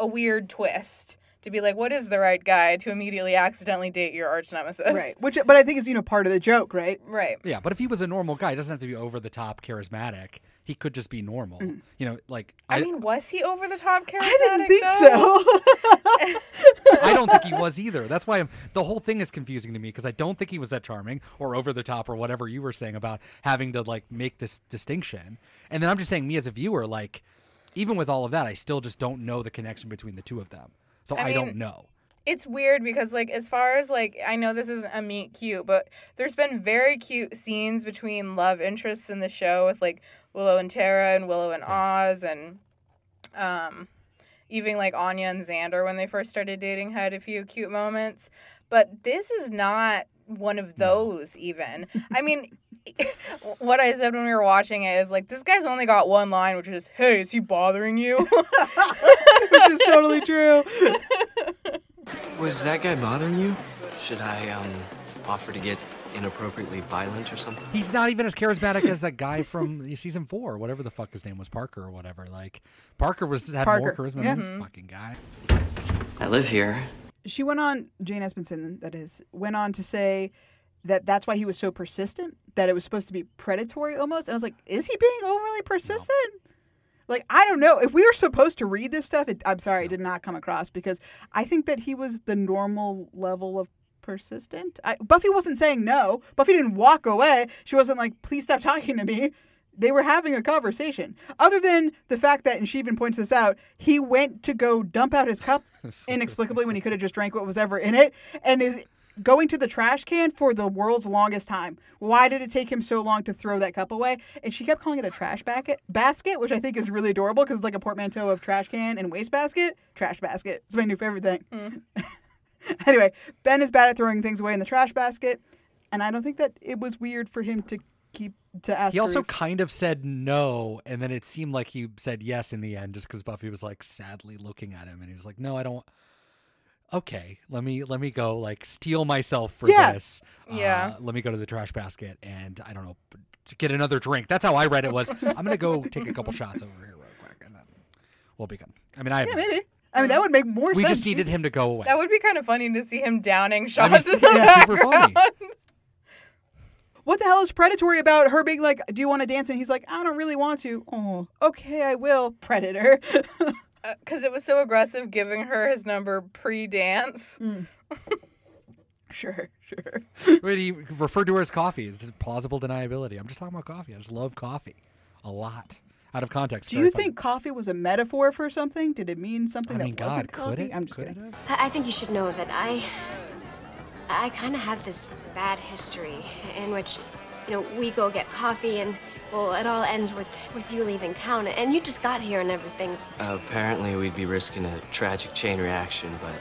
a weird twist. To be like, what is the right guy to immediately accidentally date your arch nemesis? Right. Which, but I think is, you know, part of the joke, right? Right. Yeah, but if he was a normal guy, he doesn't have to be over-the-top charismatic. He could just be normal. Mm. You know, like... I, I mean, was he over-the-top charismatic, I didn't think though? so. I don't think he was either. That's why I'm, the whole thing is confusing to me, because I don't think he was that charming or over-the-top or whatever you were saying about having to, like, make this distinction. And then I'm just saying, me as a viewer, like, even with all of that, I still just don't know the connection between the two of them. So I, mean, I don't know. It's weird because, like, as far as, like, I know this isn't a meet cute, but there's been very cute scenes between love interests in the show with, like, Willow and Tara and Willow and Oz and um, even, like, Anya and Xander when they first started dating had a few cute moments. But this is not one of those even. I mean, what I said when we were watching it is, like, this guy's only got one line, which is, hey, is he bothering you? Which is totally true. Was that guy bothering you? Should I um, offer to get inappropriately violent or something? He's not even as charismatic as that guy from season four, whatever the fuck his name was, Parker or whatever. Like, Parker was had Parker. more charisma yeah. than this mm-hmm. fucking guy. I live here. She went on, Jane Espenson, that is, went on to say that that's why he was so persistent, that it was supposed to be predatory almost. And I was like, is he being overly persistent? No. Like, I don't know. If we were supposed to read this stuff, it, I'm sorry, it did not come across because I think that he was the normal level of persistent. I, Buffy wasn't saying no. Buffy didn't walk away. She wasn't like, please stop talking to me. They were having a conversation. Other than the fact that, and she even points this out, he went to go dump out his cup inexplicably when he could have just drank what was ever in it and is going to the trash can for the world's longest time. Why did it take him so long to throw that cup away? And she kept calling it a trash basket, which I think is really adorable because it's like a portmanteau of trash can and wastebasket. Trash basket. It's my new favorite thing. Mm. Anyway, Ben is bad at throwing things away in the trash basket, and I don't think that it was weird for him to keep to ask. He also Ruth. kind of said no, and then it seemed like he said yes in the end, just because Buffy was like sadly looking at him, and he was like, "No, I don't." Okay, let me let me go like steel myself for yeah. this. Yeah, uh, let me go to the trash basket and I don't know, get another drink. That's how I read it was. I'm gonna go take a couple shots over here real quick, and then we'll be good. I mean, I yeah, maybe. I mean, that would make more we sense. We just needed Jesus. him to go away. That would be kind of funny to see him downing shots I mean, in the yeah, background. Super funny. What the hell is predatory about her being like, do you want to dance? And he's like, I don't really want to. Oh, okay, I will. Predator. Because uh, it was so aggressive giving her his number pre-dance. Mm. Sure, sure. Wait, he referred to her as coffee. It's plausible deniability. I'm just talking about coffee. I just love coffee a lot. Out of context. Do you funny. think coffee was a metaphor for something? Did it mean something I mean, that God, wasn't coffee? Could it? I'm just could kidding. It I think you should know that I... I kind of have this bad history in which, you know, we go get coffee and, well, it all ends with, with you leaving town. And you just got here and everything's... Uh, apparently we'd be risking a tragic chain reaction, but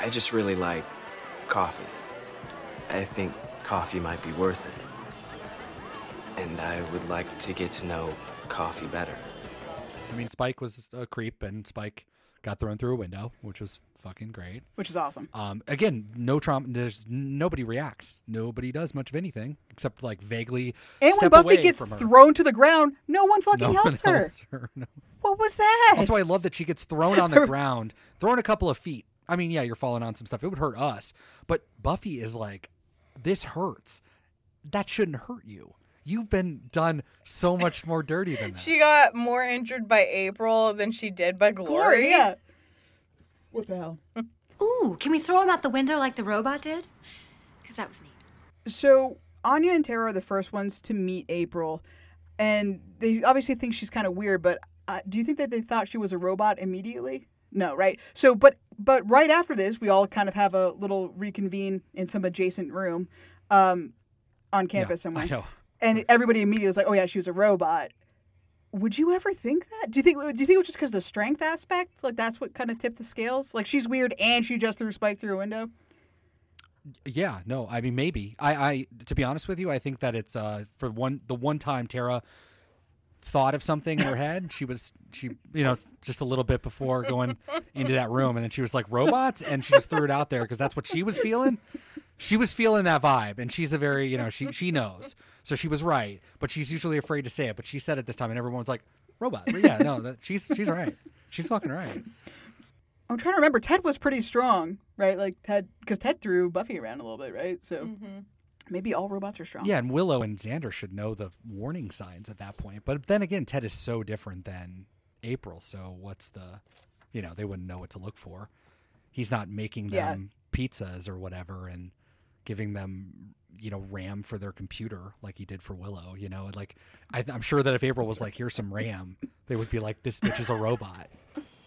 I just really like coffee. I think coffee might be worth it. And I would like to get to know coffee better. I mean, Spike was a creep and Spike got thrown through a window, which was... fucking great, which is awesome. Um again, no trauma. There's nobody reacts, nobody does much of anything except like vaguely, and when Buffy gets thrown to the ground, no one fucking no helps, one her. helps her no. What was that? Also, I love that she gets thrown on the ground, thrown a couple of feet. I mean, yeah, you're falling on some stuff, it would hurt us, but Buffy is like, this hurts, that shouldn't hurt you. You've been done so much more dirty than that. She got more injured by April than she did by Glory. Yeah. What the hell? Ooh, can we throw him out the window like the robot did? Because that was neat. So Anya and Tara are the first ones to meet April. And they obviously think she's kind of weird, but uh, do you think that they thought she was a robot immediately? No, right? So, but but right after this, we all kind of have a little reconvene in some adjacent room um, on campus yeah, somewhere. I know. And everybody immediately was like, oh yeah, she was a robot. Would you ever think that? Do you think? Do you think it was just because of the strength aspect? Like that's what kind of tipped the scales. Like she's weird, and she just threw Spike through a window. Yeah, no, I mean maybe. I, I to be honest with you, I think that it's uh, for one the one time Tara thought of something in her head. She was she you know just a little bit before going into that room, and then she was like robots, and she just threw it out there because that's what she was feeling. She was feeling that vibe, and she's a very, you know, she she knows. So she was right, but she's usually afraid to say it. But she said it this time, and everyone's like, robot. But yeah, no, that, she's she's right. She's fucking right. I'm trying to remember. Ted was pretty strong, right? Like Ted, because Ted threw Buffy around a little bit, right? So mm-hmm. maybe all robots are strong. Yeah, and Willow and Xander should know the warning signs at that point. But then again, Ted is so different than April. So what's the, you know, they wouldn't know what to look for. He's not making them yeah. pizzas or whatever, and giving them, you know, RAM for their computer like he did for Willow, you know, and like I, I'm sure that if April was like, here's some RAM, they would be like, this bitch is a robot.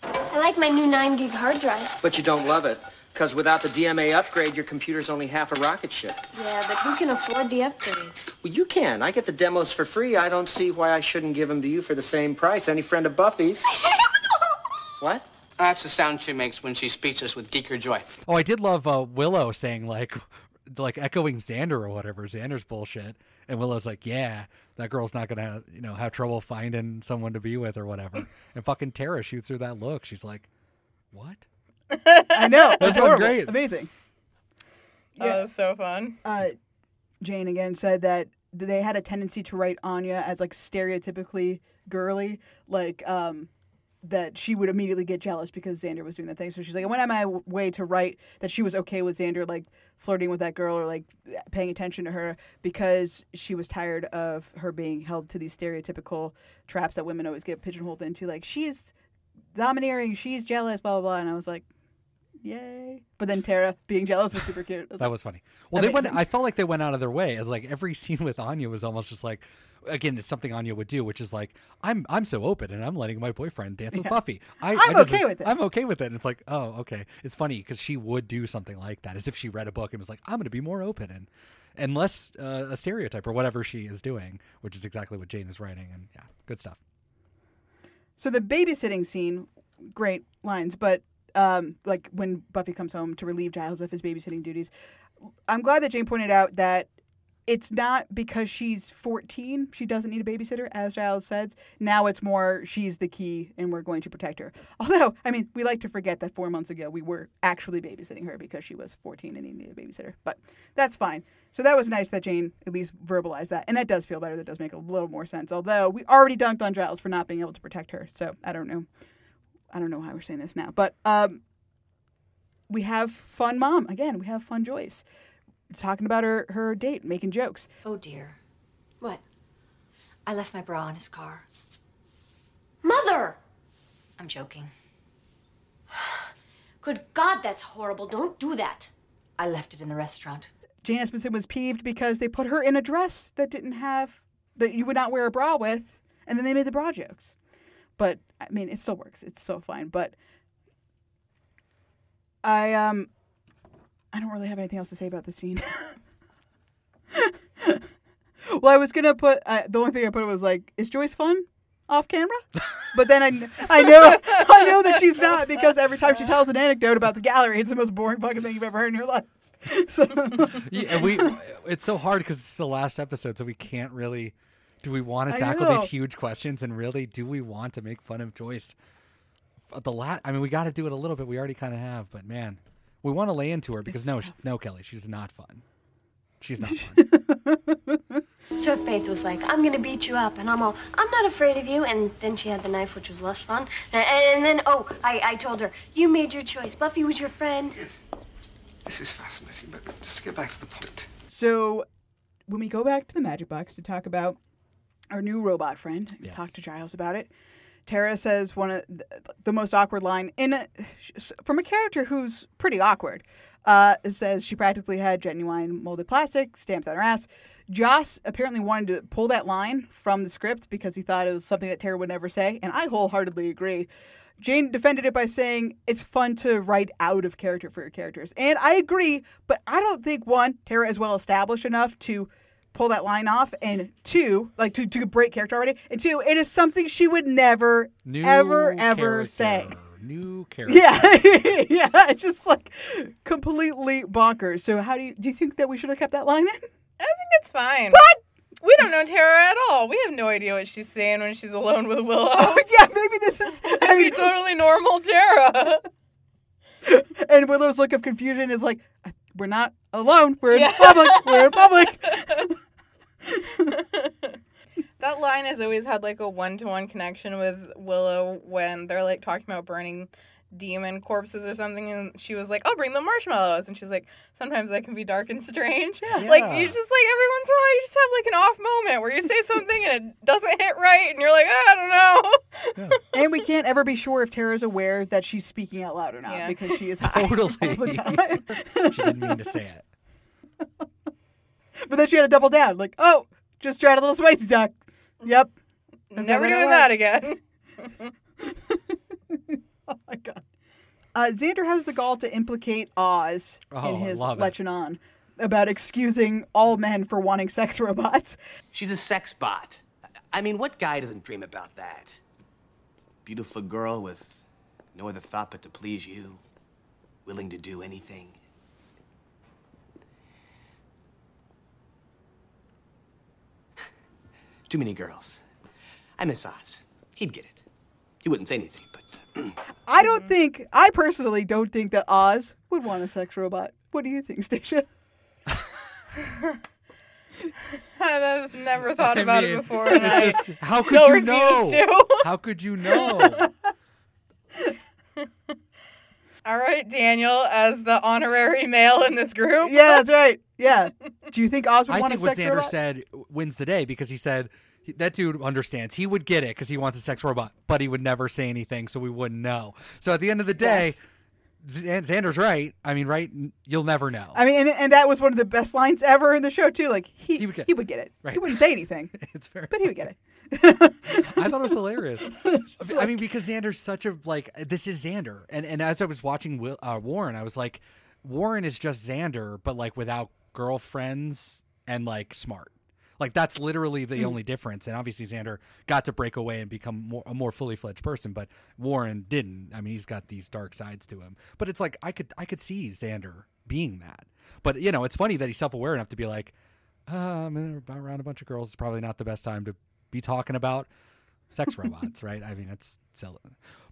I like my new nine gig hard drive. But you don't love it, because without the D M A upgrade, your computer's only half a rocket ship. Yeah, but who can afford the upgrades? Well, you can. I get the demos for free. I don't see why I shouldn't give them to you for the same price. Any friend of Buffy's. What? That's the sound she makes when she speeches with geek or joy. Oh, I did love uh, Willow saying like, like echoing Xander or whatever. Xander's bullshit, and Willow's like, yeah, that girl's not gonna, you know, have trouble finding someone to be with or whatever. And fucking Tara shoots her that look. She's like, what? I know. That's great. Amazing. Yeah. Oh, that was so fun. Uh, Jane again said that they had a tendency to write Anya as like stereotypically girly, like um that she would immediately get jealous because Xander was doing that thing. So she's like, I went out my way to write that she was okay with Xander, like, flirting with that girl or, like, paying attention to her because she was tired of her being held to these stereotypical traps that women always get pigeonholed into. Like, she's domineering, she's jealous, blah, blah, blah. And I was like, yay. But then Tara being jealous was super cute. Was that like, was funny. Well, amazing. they went. I felt like they went out of their way. Like, every scene with Anya was almost just like, again, it's something Anya would do, which is like, I'm I'm so open and I'm letting my boyfriend dance with yeah. Buffy. I, I'm I okay with it. I'm okay with it. And it's like, oh, okay. It's funny because she would do something like that, as if she read a book and was like, I'm going to be more open and, and less uh, a stereotype or whatever she is doing, which is exactly what Jane is writing. And yeah, good stuff. So the babysitting scene, great lines, but um, like when Buffy comes home to relieve Giles of his babysitting duties, I'm glad that Jane pointed out that it's not because she's fourteen. She doesn't need a babysitter, as Giles says. Now it's more she's the key and we're going to protect her. Although, I mean, we like to forget that four months ago we were actually babysitting her because she was fourteen and needed a babysitter. But that's fine. So that was nice that Jane at least verbalized that. And that does feel better. That does make a little more sense. Although we already dunked on Giles for not being able to protect her. So I don't know. I don't know why we're saying this now. But um, we have fun mom. Again, we have fun Joyce. Talking about her, her date, making jokes. Oh, dear. What? I left my bra in his car. Mother! I'm joking. Good God, that's horrible. Don't do that. I left it in the restaurant. Jane Espenson was peeved because they put her in a dress that didn't have, that you would not wear a bra with, and then they made the bra jokes. But, I mean, it still works. It's so fine. But I, um... I don't really have anything else to say about the scene. Well, I was going to put, uh, the only thing I put was like, is Joyce fun off camera? But then I, I know I know that she's not, because every time she tells an anecdote about the gallery, it's the most boring fucking thing you've ever heard in your life. So yeah, and we, it's so hard because it's the last episode, so we can't really, do we want to tackle these huge questions, and really, do we want to make fun of Joyce? The la- I mean, we got to do it a little bit. We already kind of have, but man. We want to lay into her because, no, she, no, Kelly, she's not fun. She's not fun. So if Faith was like, I'm going to beat you up, and I'm all, I'm not afraid of you, and then she had the knife, which was less fun, and, and then, oh, I, I told her, you made your choice. Buffy was your friend. Yes. This is fascinating, but just to get back to the point. So when we go back to the Magic Box to talk about our new robot friend, yes. We talked to Giles about it. Tara says one of the most awkward line in a, from a character who's pretty awkward. Uh, says she practically had genuine molded plastic stamped on her ass. Joss apparently wanted to pull that line from the script because he thought it was something that Tara would never say, and I wholeheartedly agree. Jane defended it by saying it's fun to write out of character for your characters, and I agree, but I don't think, one, Tara is well established enough to pull that line off, and two, like to, to break character already, and two, it is something she would never, new ever, character. ever say. New character. Yeah, yeah, it's just like completely bonkers. So how do you, do you think that we should have kept that line in? I think it's fine. What? We don't know Tara at all. We have no idea what she's saying when she's alone with Willow. Oh, yeah, maybe this is, I mean, totally normal Tara. And Willow's look of confusion is like, we're not alone, we're in yeah. public, we're in public. That line has always had like a one-to-one connection with Willow when they're like talking about burning demon corpses or something, and she was like, I'll bring the marshmallows, and she's like, sometimes that can be dark and strange. Yeah. Like, you just like every once in a while you just have like an off moment where you say something and it doesn't hit right and you're like, I don't know. Yeah. And we can't ever be sure if Tara's aware that she's speaking out loud or not, yeah. because she is high totally all the time. She didn't mean to say it. But then she had to double down, like, oh, just tried a little spicy duck. Yep. That's never doing that again. Oh, my God. Uh, Xander has the gall to implicate Oz oh, in his lechon on about excusing all men for wanting sex robots. She's a sex bot. I mean, what guy doesn't dream about that? Beautiful girl with no other thought but to please you, willing to do anything. Too many girls. I miss Oz. He'd get it. He wouldn't say anything, but... I don't think, I personally don't think that Oz would want a sex robot. What do you think, Stacia? I've never thought I about mean, it before. And I just, how could so you know? To. How could you know? All right, Daniel, as the honorary male in this group. Yeah, that's right. Yeah. Do you think Oz would I want a sex robot? I think what Xander said wins the day, because he said... That dude understands. He would get it because he wants a sex robot, but he would never say anything, so we wouldn't know. So at the end of the day, yes. Xander's right. I mean, right? You'll never know. I mean, and, and that was one of the best lines ever in the show, too. Like, he, he, would, get he would get it. Right. He wouldn't say anything, it's fair, but he would get it. I thought it was hilarious. Just I like... mean, because Xander's such a, like, this is Xander. And and as I was watching Will, uh, Warren, I was like, Warren is just Xander, but, like, without girlfriends and, like, smart. Like, that's literally the mm. only difference. And obviously Xander got to break away and become more, a more fully fledged person, but Warren didn't. I mean, he's got these dark sides to him. But it's like I could I could see Xander being that. But, you know, it's funny that he's self-aware enough to be like, uh, I'm around a bunch of girls. It's probably not the best time to be talking about sex robots, right? I mean, it's silly.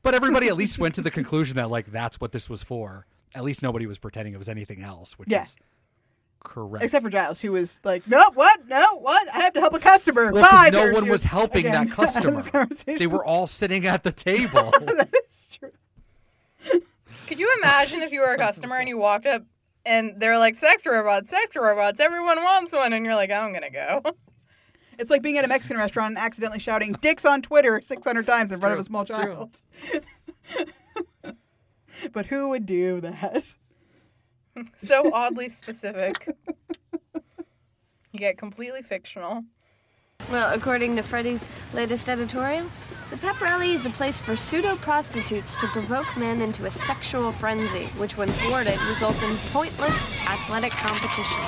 But everybody at least went to the conclusion that, like, that's what this was for. At least nobody was pretending it was anything else, which yeah. is correct. Except for Giles, who was like, no, what? No, what? I have to help a customer. Well, Bye. No one was helping again. that customer. They were all sitting at the table. That is true. Could you imagine if you were a customer and you walked up and they're like, sex robots, sex robots, everyone wants one. And you're like, I'm going to go. It's like being at a Mexican restaurant and accidentally shouting dicks on Twitter six hundred times in front of a small child. But who would do that? So oddly specific. You get completely fictional. Well, according to Freddie's latest editorial, the pep rally is a place for pseudo-prostitutes to provoke men into a sexual frenzy, which when thwarted results in pointless athletic competition.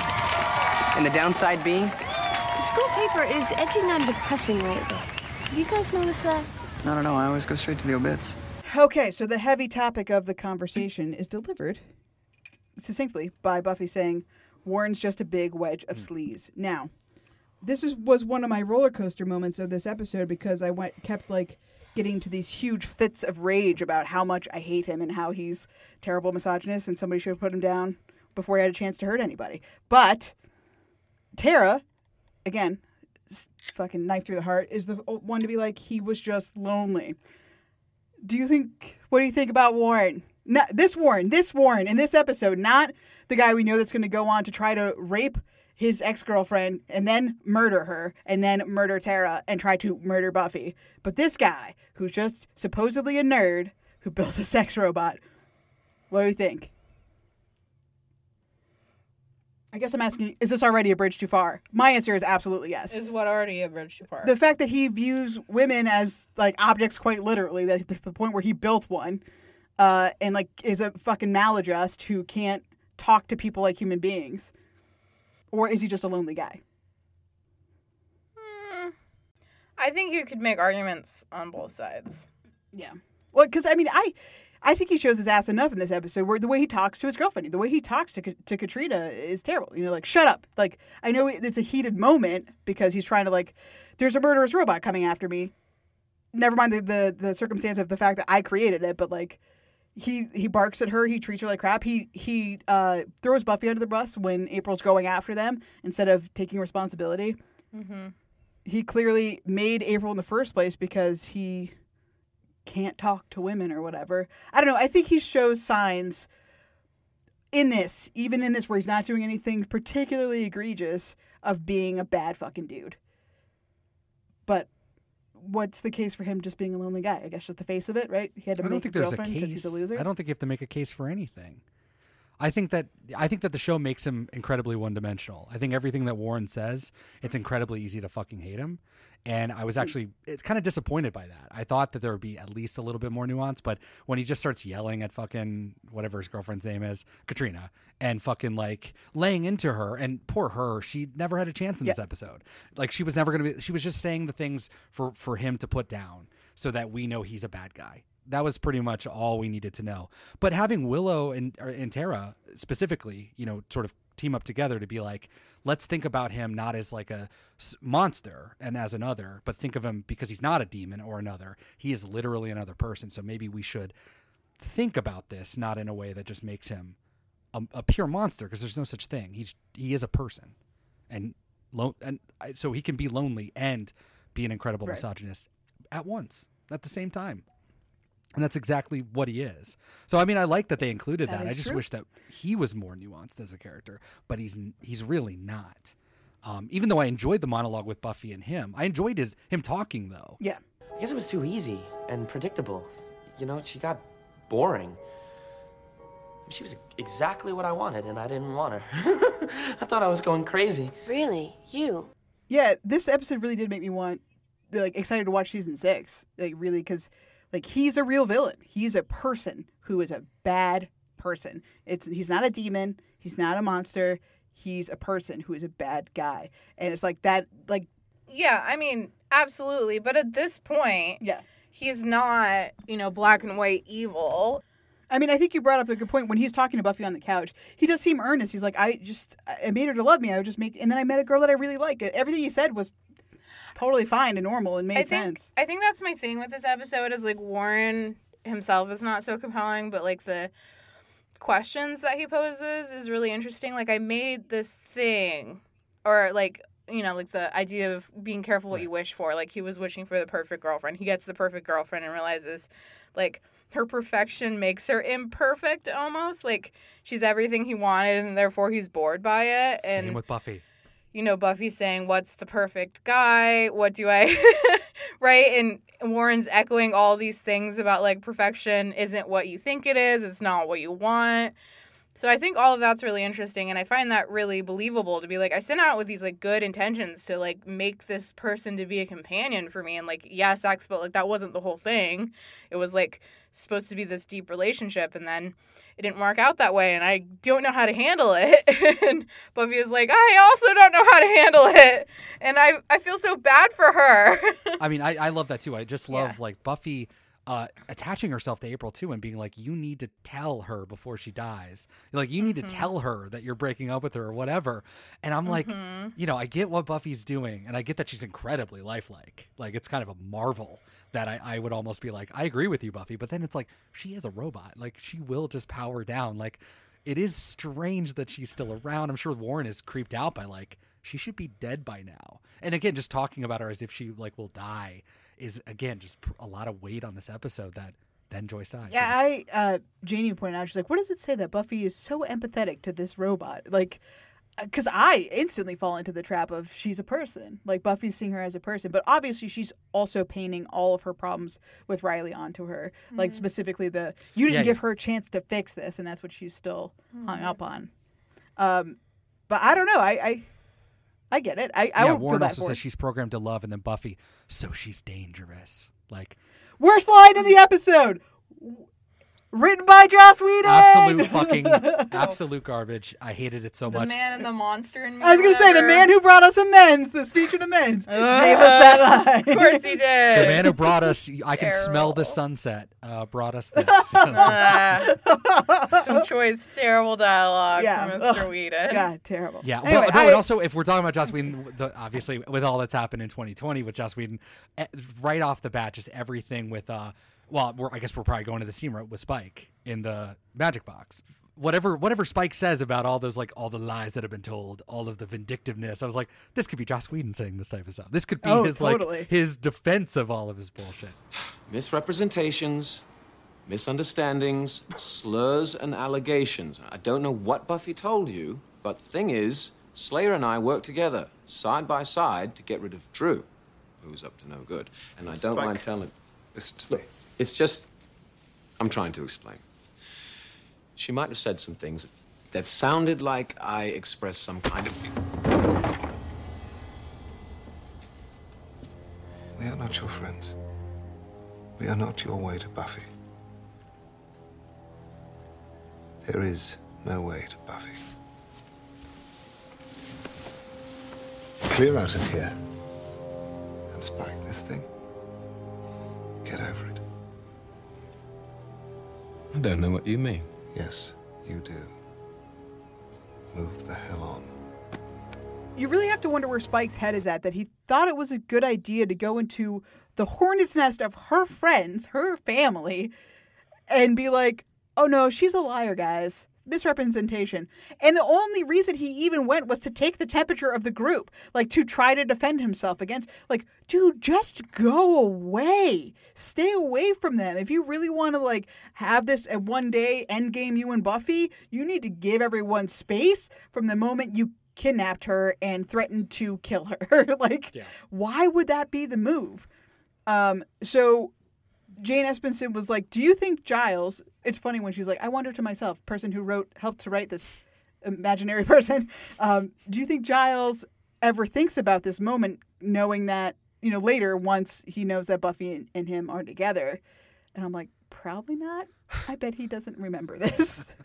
And the downside being? The school paper is edging on depressing lately. Have you guys noticed that? I don't know. I always go straight to the obits. Okay, so the heavy topic of the conversation is delivered succinctly by Buffy saying, Warren's just a big wedge of sleaze. Now, this is, was one of my roller coaster moments of this episode because I went kept like getting to these huge fits of rage about how much I hate him and how he's terrible misogynist and somebody should have put him down before he had a chance to hurt anybody. But Tara... again, fucking knife through the heart, is the one to be like, he was just lonely. Do you think, what do you think about Warren? Not, this Warren, this Warren in this episode, not the guy we know that's going to go on to try to rape his ex-girlfriend and then murder her and then murder Tara and try to murder Buffy. But this guy, who's just supposedly a nerd, who built a sex robot, what do you think? I guess I'm asking, is this already a bridge too far? My answer is absolutely yes. Is what already a bridge too far? The fact that he views women as, like, objects quite literally, that the point where he built one, uh, and, like, is a fucking maladjust who can't talk to people like human beings. Or is he just a lonely guy? Hmm. I think you could make arguments on both sides. Yeah. Well, because, I mean, I... I think he shows his ass enough in this episode where the way he talks to his girlfriend, the way he talks to to Katrina is terrible. You know, like, shut up. Like, I know it's a heated moment because he's trying to, like, there's a murderous robot coming after me. Never mind the, the, the circumstance of the fact that I created it, but, like, he, he barks at her. He treats her like crap. He, he uh, throws Buffy under the bus when April's going after them instead of taking responsibility. Mm-hmm. He clearly made April in the first place because he... can't talk to women or whatever. I don't know. I think he shows signs in this, even in this where he's not doing anything particularly egregious, of being a bad fucking dude. But what's the case for him just being a lonely guy? I guess just the face of it, right? He had to I make a girlfriend because he's a loser. I don't think you have to make a case for anything. I think that I think that the show makes him incredibly one-dimensional. I think everything that Warren says, it's incredibly easy to fucking hate him. And I was actually it's kind of disappointed by that. I thought that there would be at least a little bit more nuance. But when he just starts yelling at fucking whatever his girlfriend's name is, Katrina, and fucking like laying into her, and poor her, she never had a chance in yeah. this episode. Like she was never going to be. She was just saying the things for, for him to put down so that we know he's a bad guy. That was pretty much all we needed to know. But having Willow and and Tara specifically, you know, sort of team up together to be like, let's think about him not as like a monster and as another, but think of him because he's not a demon or another. He is literally another person. So maybe we should think about this, not in a way that just makes him a, a pure monster, because there's no such thing. He's he is a person. And, lo- and so he can be lonely and be an incredible right. misogynist at once, at the same time. And that's exactly what he is. So, I mean, I like that they included that. that. I just true. wish that he was more nuanced as a character, but he's he's really not. Um, even though I enjoyed the monologue with Buffy and him. I enjoyed his him talking, though. Yeah. I guess it was too easy and predictable. You know, she got boring. She was exactly what I wanted, and I didn't want her. I thought I was going crazy. Really? You? Yeah, this episode really did make me want, like, excited to watch season six. Like, really, because... like, he's a real villain. He's a person who is a bad person. It's He's not a demon. He's not a monster. He's a person who is a bad guy. And it's like that, like... yeah, I mean, absolutely. But at this point, yeah. he's not, you know, black and white evil. I mean, I think you brought up a good point. When he's talking to Buffy on the couch, he does seem earnest. He's like, I just, I made her to love me. I would just make, and then I met a girl that I really like. Everything he said was totally fine and normal and made I think, sense. I think that's my thing with this episode is, like, Warren himself is not so compelling, but, like, the questions that he poses is really interesting. Like, I made this thing, or, like, you know, like, the idea of being careful what you wish for. Like, he was wishing for the perfect girlfriend. He gets the perfect girlfriend and realizes, like, her perfection makes her imperfect almost. Like, she's everything he wanted, and therefore he's bored by it. And, same with Buffy. You know, Buffy's saying, what's the perfect guy? What do I... right? And Warren's echoing all these things about, like, perfection isn't what you think it is. It's not what you want. So I think all of that's really interesting, and I find that really believable to be like, I sent out with these, like, good intentions to, like, make this person to be a companion for me, and, like, yeah, sex, but, like, that wasn't the whole thing. It was, like, supposed to be this deep relationship, and then it didn't work out that way, and I don't know how to handle it. And Buffy is like, I also don't know how to handle it, and I, I feel so bad for her. I mean, I, I love that, too. I just love, yeah. like, Buffy... Uh, attaching herself to April, too, and being like, you need to tell her before she dies. Like, you mm-hmm. need to tell her that you're breaking up with her or whatever. And I'm mm-hmm. like, you know, I get what Buffy's doing, and I get that she's incredibly lifelike. Like, it's kind of a marvel that I, I would almost be like, I agree with you, Buffy. But then it's like, she is a robot. Like, she will just power down. Like, it is strange that she's still around. I'm sure Warren is creeped out by, like, she should be dead by now. And again, just talking about her as if she, like, will die is, again, just a lot of weight on this episode that then Joyce dies. Yeah, I, uh, Janie pointed out, she's like, what does it say that Buffy is so empathetic to this robot? Like, because I instantly fall into the trap of she's a person. Like, Buffy's seeing her as a person. But obviously she's also painting all of her problems with Riley onto her. Mm-hmm. Like, specifically the, you didn't yeah, give yeah. her a chance to fix this, and that's what she's still mm-hmm. hung up on. Um, but I don't know. I... I I get it. I, I yeah, Warren also says she's programmed to love, and then Buffy, so she's dangerous. Like, worst line in the episode, written by Joss Whedon. Absolute fucking, absolute garbage. I hated it so the much. The man and the monster in me. I was going to say, the man who brought us amends, the speech and amends, uh, gave us that line. Of course he did. The man who brought us, I can Errol. smell the sunset, uh, brought us this. uh, some choice, terrible dialogue yeah. from Mister Ugh, Whedon. God, terrible. Yeah, anyway, well, no, I, and also, if we're talking about Joss Whedon, the, obviously, with all that's happened in twenty twenty with Joss Whedon, right off the bat, just everything with... Uh, Well, we're, I guess we're probably going to the scene right with Spike in the Magic Box. Whatever whatever Spike says about all those, like, all the lies that have been told, all of the vindictiveness, I was like, this could be Joss Whedon saying this type of stuff. This could be oh, his, totally. like, his defense of all of his bullshit. Misrepresentations, misunderstandings, slurs, and allegations. I don't know what Buffy told you, but the thing is, Slayer and I work together, side by side, to get rid of Drew, who's up to no good. And I don't Spike, mind telling... Listen to me. It's just, I'm trying to explain. She might have said some things that sounded like I expressed some kind of feeling. We are not your friends. We are not your way to Buffy. There is no way to Buffy. Clear out of here and spark this thing. Get over it. I don't know what you mean. Yes, you do. Move the hell on. You really have to wonder where Spike's head is at, that he thought it was a good idea to go into the hornet's nest of her friends, her family, and be like, oh no, she's a liar, guys. Misrepresentation. And the only reason he even went was to take the temperature of the group, like, to try to defend himself against, like, dude, just go away. Stay away from them. If you really want to, like, have this a one day end game, you and Buffy, you need to give everyone space from the moment you kidnapped her and threatened to kill her. Like, yeah. why would that be the move? Um, so Jane Espenson was like, do you think Giles... It's funny when she's like, I wonder to myself, person who wrote, helped to write this imaginary person, um, do you think Giles ever thinks about this moment, knowing that, you know, later, once he knows that Buffy and, and him are together? And I'm like, probably not. I bet he doesn't remember this.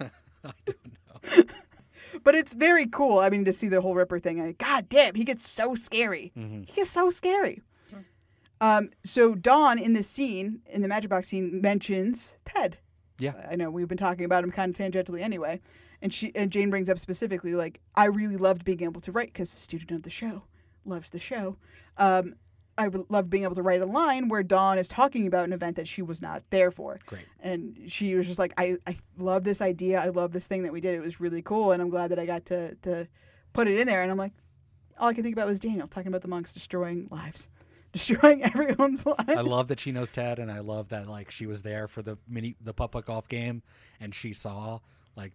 I don't know. But it's very cool, I mean, to see the whole Ripper thing. I, God damn, he gets so scary. Mm-hmm. He gets so scary. Um, so Dawn in this scene, in the Magic Box scene, mentions Ted. Yeah. I know we've been talking about him kind of tangentially anyway. And she and Jane brings up specifically, like, I really loved being able to write because a student of the show loves the show. Um, I loved being able to write a line where Dawn is talking about an event that she was not there for. Great. And she was just like, I, I love this idea. I love this thing that we did. It was really cool. And I'm glad that I got to, to put it in there. And I'm like, all I could think about was Daniel talking about the monks destroying lives. Destroying everyone's lives. I love that she knows Ted, and I love that like she was there for the mini the putt-putt golf game, and she saw like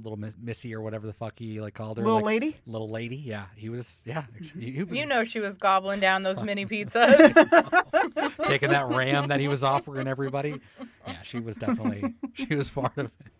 little Miss, Missy or whatever the fuck he like called her, little like, lady, little lady. Yeah, he was. Yeah, he, he was, you know, she was gobbling down those mini pizzas, taking that ram that he was offering everybody. Yeah, she was definitely she was part of it.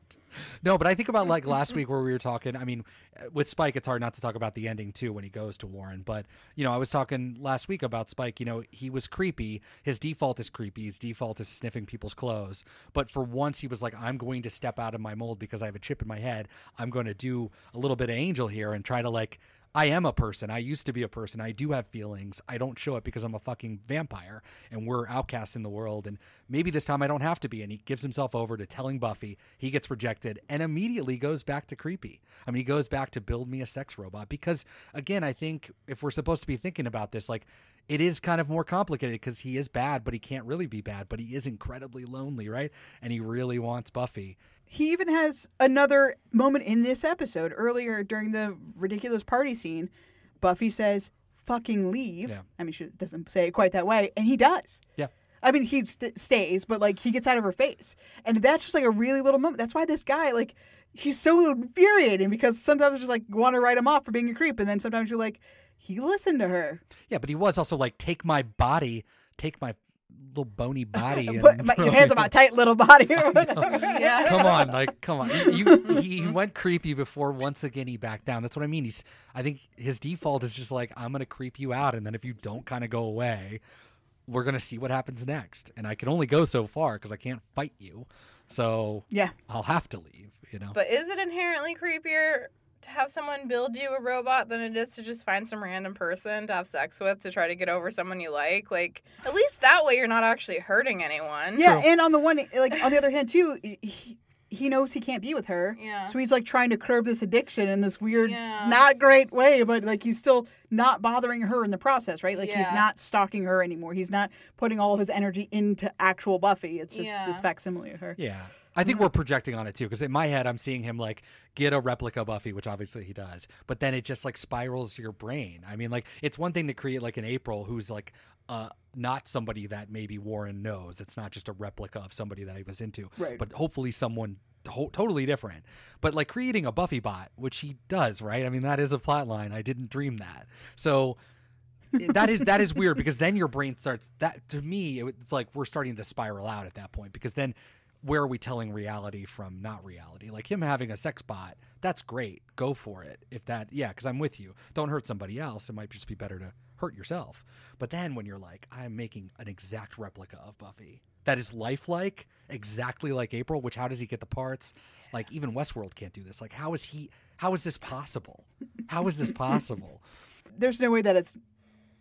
No, but I think about like last week where we were talking, I mean, with Spike, it's hard not to talk about the ending too when he goes to Warren. But, you know, I was talking last week about Spike, you know, he was creepy. His default is creepy. His default is sniffing people's clothes. But for once he was like, I'm going to step out of my mold because I have a chip in my head. I'm going to do a little bit of Angel here and try to like, I am a person. I used to be a person. I do have feelings. I don't show it because I'm a fucking vampire and we're outcasts in the world. And maybe this time I don't have to be. And he gives himself over to telling Buffy. He gets rejected and immediately goes back to creepy. I mean, he goes back to build me a sex robot because, again, I think if we're supposed to be thinking about this, like, it is kind of more complicated because he is bad, but he can't really be bad. But he is incredibly lonely, right? And he really wants Buffy. He even has another moment in this episode. Earlier during the ridiculous party scene, Buffy says, fucking leave. Yeah. I mean, she doesn't say it quite that way. And he does. Yeah. I mean, he st- stays, but like he gets out of her face. And that's just like a really little moment. That's why this guy, like, he's so infuriating because sometimes you just like want to write him off for being a creep. And then sometimes you're like, he listened to her. Yeah, but he was also like, take my body, take my little bony body. And Put my, your hands on my tight little body. Or whatever. Yeah. Come on, like, come on. You, he, he went creepy before. Once again, he backed down. That's what I mean. He's, I think his default is just like, I'm going to creep you out. And then if you don't kind of go away, we're going to see what happens next. And I can only go so far because I can't fight you. So yeah, I'll have to leave, you know. But is it inherently creepier to have someone build you a robot than it is to just find some random person to have sex with to try to get over someone you like? Like, at least that way you're not actually hurting anyone. Yeah, so, and on the one, like, on the other hand, too, he, he knows he can't be with her. Yeah. So he's, like, trying to curb this addiction in this weird, yeah. not great way, but, like, he's still not bothering her in the process, right? Like, yeah. he's not stalking her anymore. He's not putting all of his energy into actual Buffy. It's just yeah. this facsimile of her. Yeah. I think we're projecting on it, too, because in my head, I'm seeing him, like, get a replica Buffy, which obviously he does. But then it just, like, spirals your brain. I mean, like, it's one thing to create, like, an April who's, like, uh, not somebody that maybe Warren knows. It's not just a replica of somebody that he was into. Right. But hopefully someone ho- totally different. But, like, creating a Buffy bot, which he does, right? I mean, that is a plot line. I didn't dream that. So... that is that is weird because then your brain starts – that to me, it's like we're starting to spiral out at that point because then – where are we telling reality from not reality? Like him having a sex bot, that's great. Go for it. If that, yeah, because I'm with you. Don't hurt somebody else. It might just be better to hurt yourself. But then when you're like, I'm making an exact replica of Buffy that is lifelike, exactly like April, which how does he get the parts? Like even Westworld can't do this. Like how is he, how is this possible? How is this possible? There's no way that it's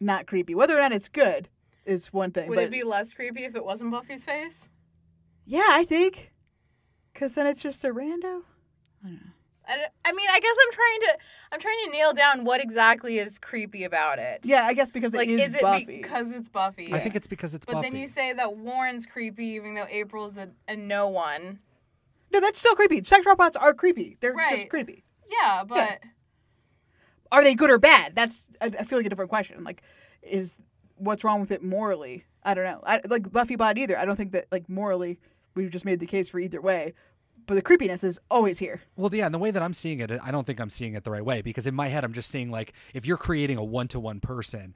not creepy. Whether or not it's good is one thing. Would but... it be less creepy if it wasn't Buffy's face? Yeah, I think. Because then it's just a rando. I don't know. I, don't, I mean, I guess I'm trying to I'm trying to nail down what exactly is creepy about it. Yeah, I guess because like, it is, is it Buffy. Because it's Buffy? I think it's because it's but Buffy. But then you say that Warren's creepy even though April's a, a no one. No, that's still creepy. Sex robots are creepy. They're right. just creepy. Yeah, but... Yeah. Are they good or bad? That's, I, I feel like, a different question. Like, is what's wrong with it morally? I don't know. I, like, Buffy bot either. I don't think that, like, morally... We've just made the case for either way, but the creepiness is always here. Well, yeah, and the way that I'm seeing it, I don't think I'm seeing it the right way because in my head I'm just seeing like if you're creating a one-to-one person,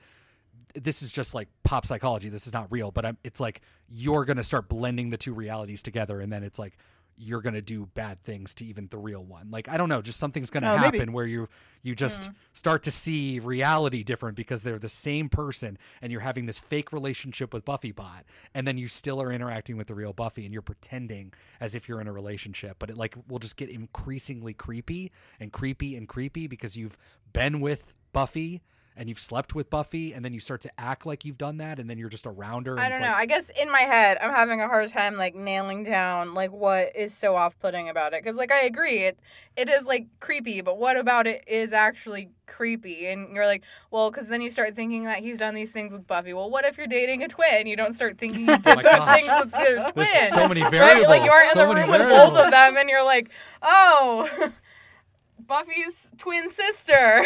this is just like pop psychology. This is not real, but I'm, it's like you're going to start blending the two realities together and then it's like you're going to do bad things to even the real one. Like, I don't know, just something's going to oh, happen maybe. where you you just yeah. start to see reality different because they're the same person and you're having this fake relationship with Buffy bot and then you still are interacting with the real Buffy and you're pretending as if you're in a relationship. But it like will just get increasingly creepy and creepy and creepy because you've been with Buffy and you've slept with Buffy, and then you start to act like you've done that, and then you're just around her. And I don't know. Like, I guess in my head, I'm having a hard time like nailing down like what is so off-putting about it, because like I agree, it it is like creepy, but what about it is actually creepy? And you're like, well, because then you start thinking that he's done these things with Buffy. Well, what if you're dating a twin? You don't start thinking you did oh those gosh. things with your twin. There's so many variables. Right? Like you are in so the room with both of them, and you're like, oh. Buffy's twin sister.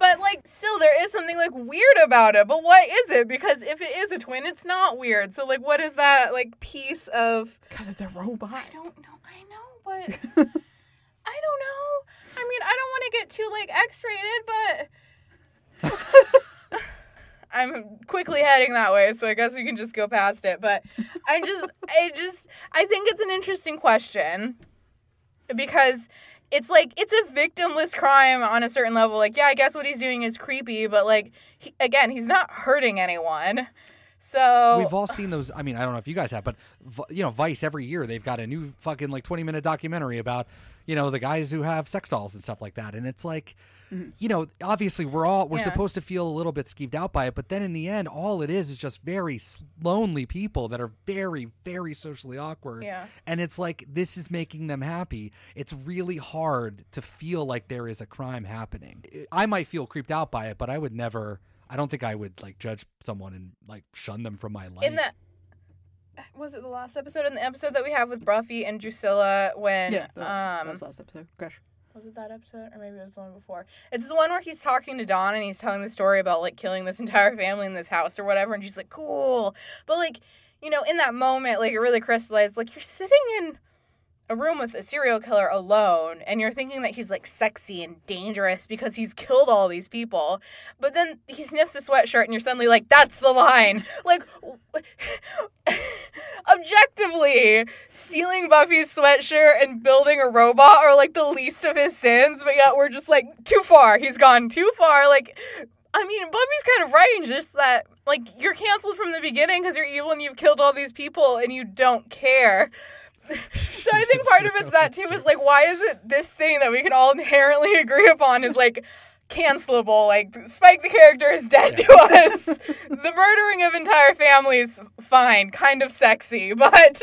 But like still there is something like weird about it. But what is it? Because if it is a twin, it's not weird. So like what is that like piece of, because it's a robot. I don't know. I know, but I don't know. I mean, I don't want to get too like X-rated, but I'm quickly heading that way, so I guess we can just go past it. But I'm just I just I think it's an interesting question, because it's like, it's a victimless crime on a certain level. Like, yeah, I guess what he's doing is creepy, but, like, he, again, he's not hurting anyone. So we've all seen those. I mean, I don't know if you guys have, but, you know, Vice, every year they've got a new fucking, like, twenty-minute documentary about, you know, the guys who have sex dolls and stuff like that. And it's like, mm-hmm. you know, obviously we're all, we're yeah. supposed to feel a little bit skeeved out by it. But then in the end, all it is is just very lonely people that are very, very socially awkward. Yeah. And it's like, this is making them happy. It's really hard to feel like there is a crime happening. I might feel creeped out by it, but I would never, I don't think I would like judge someone and like shun them from my life. In the- Was it the last episode? In the episode that we have with Buffy and Drusilla when... Yeah, that, um, that was the last episode. Gosh. Was it that episode? Or maybe it was the one before. It's the one where he's talking to Dawn and he's telling the story about, like, killing this entire family in this house or whatever. And she's like, cool. But, like, you know, in that moment, like, it really crystallized. Like, you're sitting in a room with a serial killer alone and you're thinking that he's, like, sexy and dangerous because he's killed all these people. But then he sniffs a sweatshirt and you're suddenly like, that's the line. Like... Objectively, stealing Buffy's sweatshirt and building a robot are, like, the least of his sins, but yet we're just, like, too far. He's gone too far. Like, I mean, Buffy's kind of right in just that, like, you're canceled from the beginning because you're evil and you've killed all these people and you don't care. So I think part of it's that, too, is, like, why is it this thing that we can all inherently agree upon is, like, cancelable? Like, Spike the character is dead yeah. to us. The murdering of entire families, fine, kind of sexy, but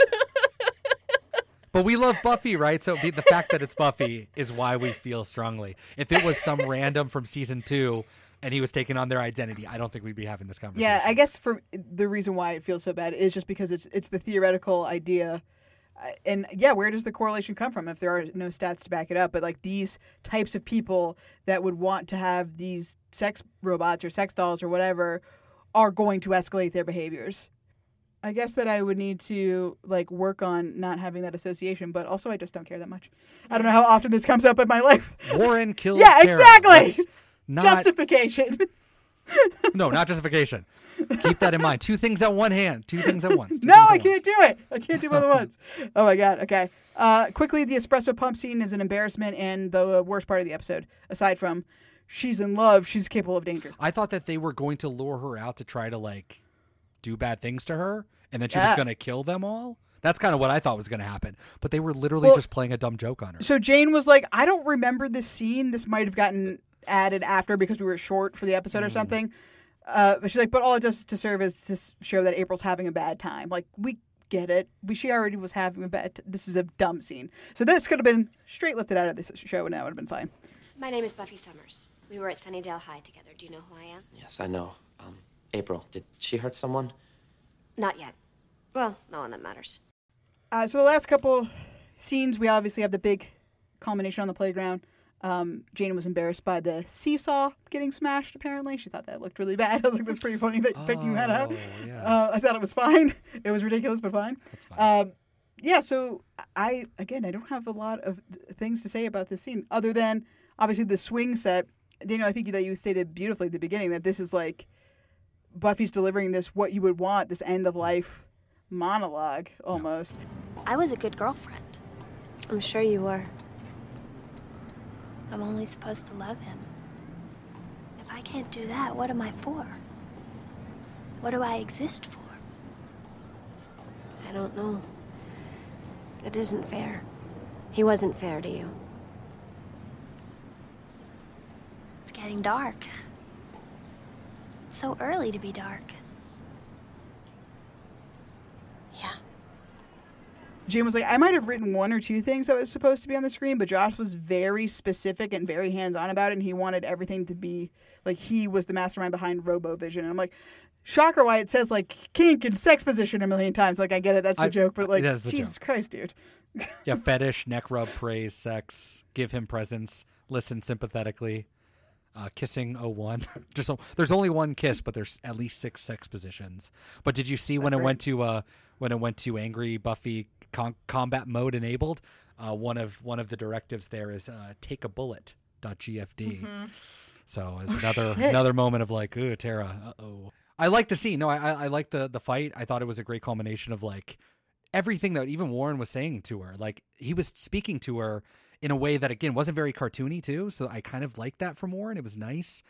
but we love Buffy, right? So the fact that it's Buffy is why we feel strongly. If it was some random from season two and he was taking on their identity, I don't think we'd be having this conversation. Yeah, I guess for the reason why it feels so bad is just because it's it's the theoretical idea. And yeah, where does the correlation come from if there are no stats to back it up? But like these types of people that would want to have these sex robots or sex dolls or whatever are going to escalate their behaviors. I guess that I would need to like work on not having that association, but also I just don't care that much. I don't know how often this comes up in my life. Warren killed yeah, Tara. Exactly. Not... Justification. No, not justification. Keep that in mind. Two things at one hand. Two things at once. Two no, I can't once. do it. I can't do both at once. Oh, my God. Okay. Uh, quickly, the espresso pump scene is an embarrassment and the worst part of the episode, aside from she's in love, she's capable of danger. I thought that they were going to lure her out to try to, like, do bad things to her, and then she yeah. was going to kill them all. That's kind of what I thought was going to happen. But they were literally well, just playing a dumb joke on her. So Jane was like, I don't remember this scene. This might have gotten added after because we were short for the episode mm. or something. Uh, but she's like, but all it does to serve is to show that April's having a bad time. Like, we get it. We, she already was having a bad time. This is a dumb scene. So this could have been straight lifted out of this show, and that would have been fine. My name is Buffy Summers. We were at Sunnydale High together. Do you know who I am? Yes, I know. Um, April, did she hurt someone? Not yet. Well, no one that matters. Uh, so the last couple scenes, we obviously have the big culmination on the playground. Um, Jane was embarrassed by the seesaw getting smashed, apparently. She thought that looked really bad. I was like, that's pretty funny that you're picking oh, that up. Yeah. Uh, I thought it was fine. It was ridiculous, but fine. That's fine. Um, yeah, so I, again, I don't have a lot of things to say about this scene other than, obviously, the swing set. Daniel, I think that you stated beautifully at the beginning that this is like Buffy's delivering this what you would want, this end-of-life monologue, almost. I was a good girlfriend. I'm sure you were. I'm only supposed to love him. If I can't do that, what am I for? What do I exist for? I don't know. It isn't fair. He wasn't fair to you. It's getting dark. It's so early to be dark. Yeah. Jane was like, I might have written one or two things that was supposed to be on the screen, but Josh was very specific and very hands-on about it, and he wanted everything to be, like, he was the mastermind behind RoboVision. And I'm like, shocker why it says, like, kink and sex position a million times. Like, I get it, that's the I, joke, but, like, Jesus joke. Christ, dude. Yeah, fetish, neck rub, praise, sex, give him presents, listen sympathetically, uh, kissing oh one. Just so, there's only one kiss, but there's at least six sex positions. But did you see that's when it right. went to uh, when it went to Angry Buffy Con- combat mode enabled? Uh, one of one of the directives there is uh, take a bullet. G F D. Mm-hmm. So it's oh, another shit. another moment of like, ooh, Tara, uh oh. I like the scene. No, I I, I like the the fight. I thought it was a great culmination of like everything that even Warren was saying to her. Like he was speaking to her in a way that again wasn't very cartoony too. So I kind of liked that from Warren. It was nice.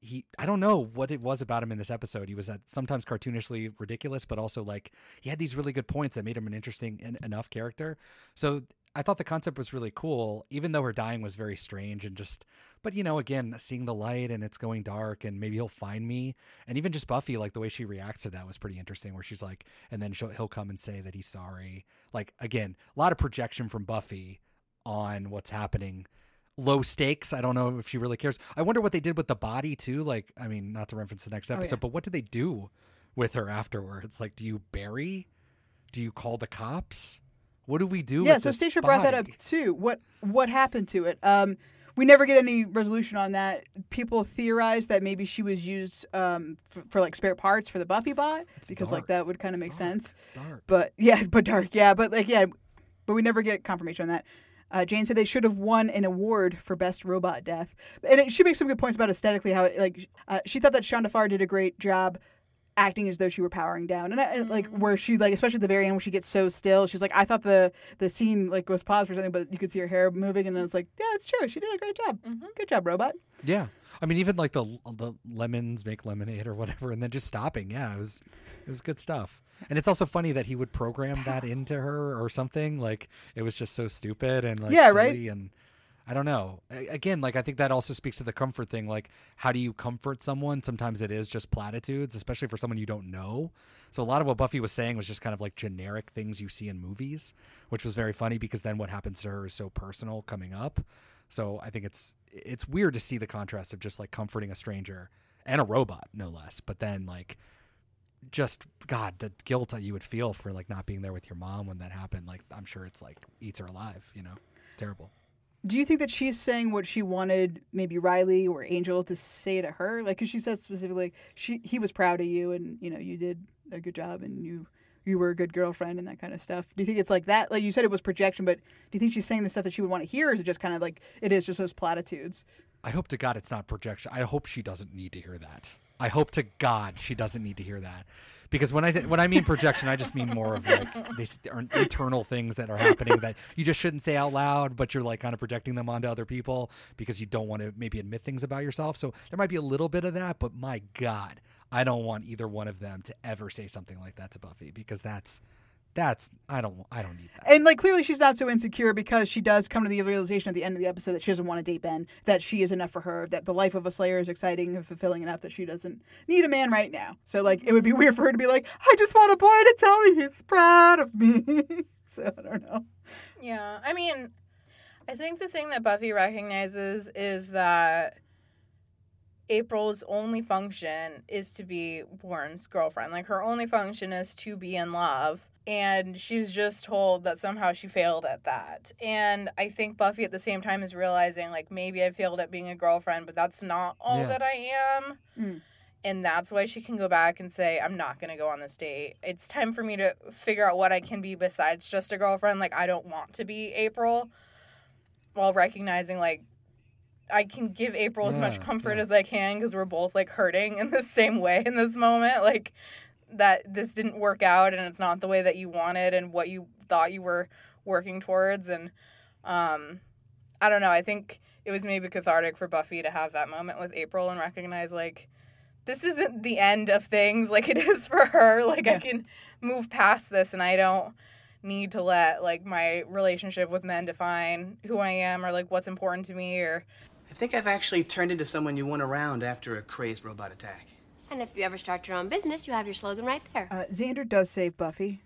He, I don't know what it was about him in this episode. He was at sometimes cartoonishly ridiculous, but also like he had these really good points that made him an interesting en- enough character. So I thought the concept was really cool, even though her dying was very strange and just, but you know, again, seeing the light and it's going dark and maybe he'll find me. And even just Buffy, like the way she reacts to that was pretty interesting where she's like, and then she'll, he'll come and say that he's sorry. Like, again, a lot of projection from Buffy on what's happening. Low stakes. I don't know if she really cares. I wonder what they did with the body too. Like, I mean, not to reference the next episode, oh, yeah. but what did they do with her afterwards? Like, do you bury? Do you call the cops? What do we do? Yeah. With so Stacia brought that up too. What, what happened to it? Um, we never get any resolution on that. People theorize that maybe she was used um, for, for like spare parts for the Buffy bot it's because dark. Like that would kind of make dark. sense. Dark. But yeah, but dark. Yeah. But like, yeah, but we never get confirmation on that. Uh, Jane said they should have won an award for best robot death, and it, she makes some good points about aesthetically how it, like uh, she thought that Shonda Farr did a great job acting as though she were powering down, and, I, and like where she like especially at the very end where she gets so still, she's like I thought the the scene like was paused for something, but you could see her hair moving, and it's like yeah, it's true. She did a great job. Mm-hmm. Good job, robot. Yeah, I mean even like the the lemons make lemonade or whatever, and then just stopping. Yeah, it was it was good stuff. And it's also funny that he would program that into her or something. Like it was just so stupid and like yeah, silly right? and I don't know. Again, like I think that also speaks to the comfort thing. Like how do you comfort someone? Sometimes it is just platitudes, especially for someone you don't know. So a lot of what Buffy was saying was just kind of like generic things you see in movies, which was very funny because then what happens to her is so personal coming up. So I think it's it's weird to see the contrast of just like comforting a stranger and a robot, no less. But then like just God, the guilt that you would feel for like not being there with your mom when that happened, like I'm sure it's like eats her alive, you know. Terrible. Do you think that she's saying what she wanted maybe Riley or Angel to say to her? Like because she says specifically she he was proud of you and you know you did a good job and you you were a good girlfriend and that kind of stuff. Do you think it's like that? Like you said it was projection, but do you think she's saying the stuff that she would want to hear, or is it just kind of like it is just those platitudes? I hope to God it's not projection. I hope she doesn't need to hear that. I hope to God she doesn't need to hear that, because when I say, when I mean projection, I just mean more of like these are internal things that are happening that you just shouldn't say out loud, but you're like kind of projecting them onto other people because you don't want to maybe admit things about yourself. So there might be a little bit of that, but my God, I don't want either one of them to ever say something like that to Buffy because that's that's I don't I don't need that. And like clearly she's not so insecure because she does come to the realization at the end of the episode that she doesn't want to date Ben, that she is enough for her, that the life of a Slayer is exciting and fulfilling enough that she doesn't need a man right now. So like it would be weird for her to be like, I just want a boy to tell me he's proud of me. So I don't know. Yeah. I mean, I think the thing that Buffy recognizes is that April's only function is to be Warren's girlfriend. Like her only function is to be in love. And she was just told that somehow she failed at that. And I think Buffy at the same time is realizing, like, maybe I failed at being a girlfriend, but that's not all yeah. that I am. Mm. And that's why she can go back and say, I'm not going to go on this date. It's time for me to figure out what I can be besides just a girlfriend. Like, I don't want to be April. While recognizing, like, I can give April yeah, as much comfort yeah. as I can because we're both, like, hurting in the same way in this moment. Like, that this didn't work out and it's not the way that you wanted and what you thought you were working towards. And um, I don't know. I think it was maybe cathartic for Buffy to have that moment with April and recognize, like, this isn't the end of things like it is for her. Like, yeah. I can move past this and I don't need to let, like, my relationship with men define who I am or, like, what's important to me or... I think I've actually turned into someone you want around after a crazed robot attack. And if you ever start your own business, you have your slogan right there. Uh, Xander does save Buffy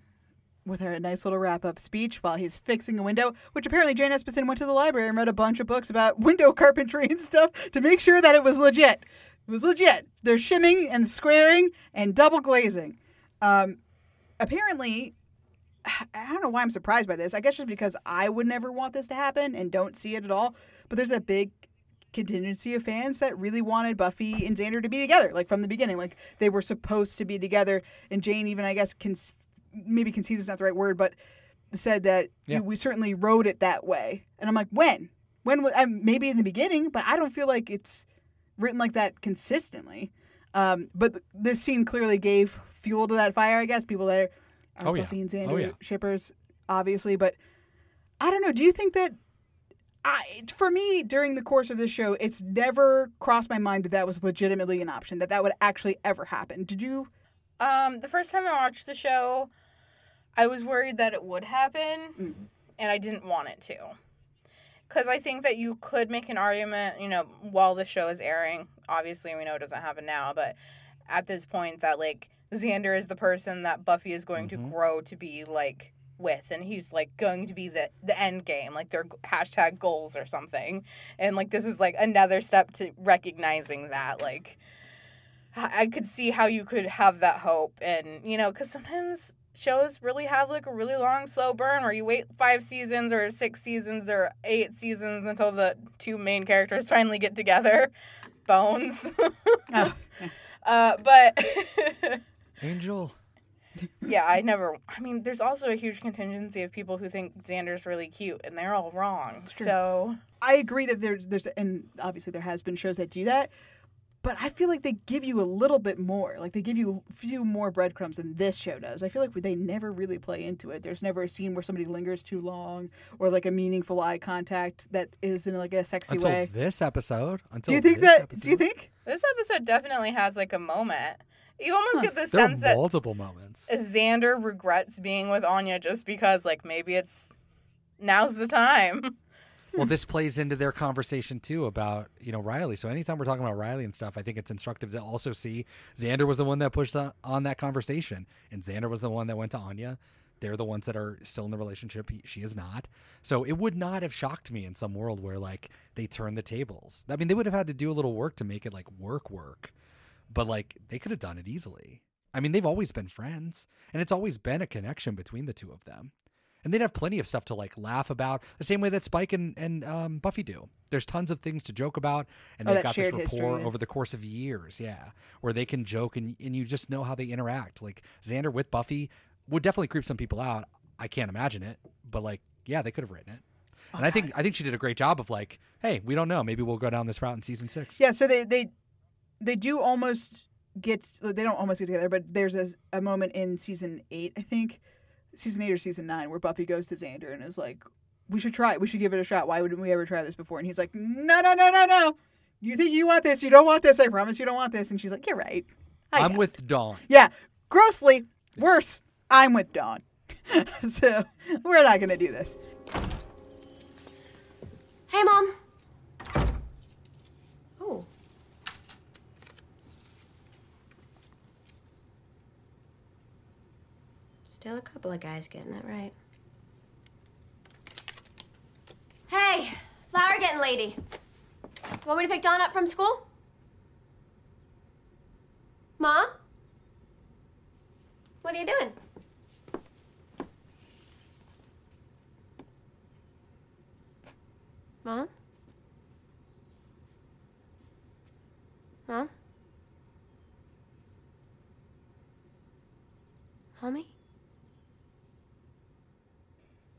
with her nice little wrap-up speech while he's fixing a window, which apparently Jane Espenson went to the library and read a bunch of books about window carpentry and stuff to make sure that it was legit. It was legit. They're shimming and squaring and double glazing. Um, apparently, I don't know why I'm surprised by this. I guess just because I would never want this to happen and don't see it at all. But there's a big contingency of fans that really wanted Buffy and Xander to be together, like from the beginning. Like they were supposed to be together. And Jane even, I guess, can maybe concede is not the right word, but said that yeah. we certainly wrote it that way. And I'm like, when? When? Was, I mean, maybe in the beginning, but I don't feel like it's written like that consistently. Um, but this scene clearly gave fuel to that fire, I guess. People that are Are oh, Buffy yeah. and Xander oh, yeah. shippers, obviously, but I don't know. Do you think that, I, for me, during the course of this show, it's never crossed my mind that that was legitimately an option, that that would actually ever happen? Did you? Um, the first time I watched the show, I was worried that it would happen, mm. and I didn't want it to. Because I think that you could make an argument, you know, while the show is airing. Obviously, we know it doesn't happen now, but at this point that, like, Xander is the person that Buffy is going mm-hmm. to grow to be, like, with. And he's, like, going to be the, the end game. Like, their hashtag goals or something. And, like, this is, like, another step to recognizing that. Like, I could see how you could have that hope. And, you know, because sometimes shows really have, like, a really long, slow burn where you wait five seasons or six seasons or eight seasons until the two main characters finally get together. Bones. oh. uh, but... Angel. yeah, I never... I mean, there's also a huge contingency of people who think Xander's really cute, and they're all wrong, so... I agree that there's... there's, and obviously there has been shows that do that, but I feel like they give you a little bit more. Like, they give you a few more breadcrumbs than this show does. I feel like they never really play into it. There's never a scene where somebody lingers too long or, like, a meaningful eye contact that is in, like, a sexy until way. Until this episode. Until do you think this that, episode. Do you think? This episode definitely has, like, a moment. You almost huh. get the there sense that multiple moments. Xander regrets being with Anya just because, like, maybe it's now's the time. Well, this plays into their conversation, too, about, you know, Riley. So anytime we're talking about Riley and stuff, I think it's instructive to also see Xander was the one that pushed on, on that conversation. And Xander was the one that went to Anya. They're the ones that are still in the relationship. He, she is not. So it would not have shocked me in some world where, like, they turn the tables. I mean, they would have had to do a little work to make it, like, work work. But, like, they could have done it easily. I mean, they've always been friends, and it's always been a connection between the two of them. And they'd have plenty of stuff to, like, laugh about, the same way that Spike and, and um, Buffy do. There's tons of things to joke about, and oh, they've got this rapport history, yeah. over the course of years, yeah, where they can joke, and, and you just know how they interact. Like, Xander with Buffy would definitely creep some people out. I can't imagine it, but, like, yeah, they could have written it. Oh, and I think, I think she did a great job of, like, hey, we don't know. Maybe we'll go down this route in season six. Yeah, so they... they... They do almost get, they don't almost get together, but there's a, a moment in season eight, I think, season eight or season nine, where Buffy goes to Xander and is like, we should try it. We should give it a shot. Why wouldn't we ever try this before? And he's like, no, no, no, no, no. You think you want this. You don't want this. I promise you don't want this. And she's like, you're right. I I'm with it. Dawn. Yeah. Grossly worse. I'm with Dawn. So we're not going to do this. Hey, Mom. Oh. Still a couple of guys getting it right. Hey, flower getting lady. Want me to pick Dawn up from school? Mom? What are you doing? Mom? Mom? Mommy?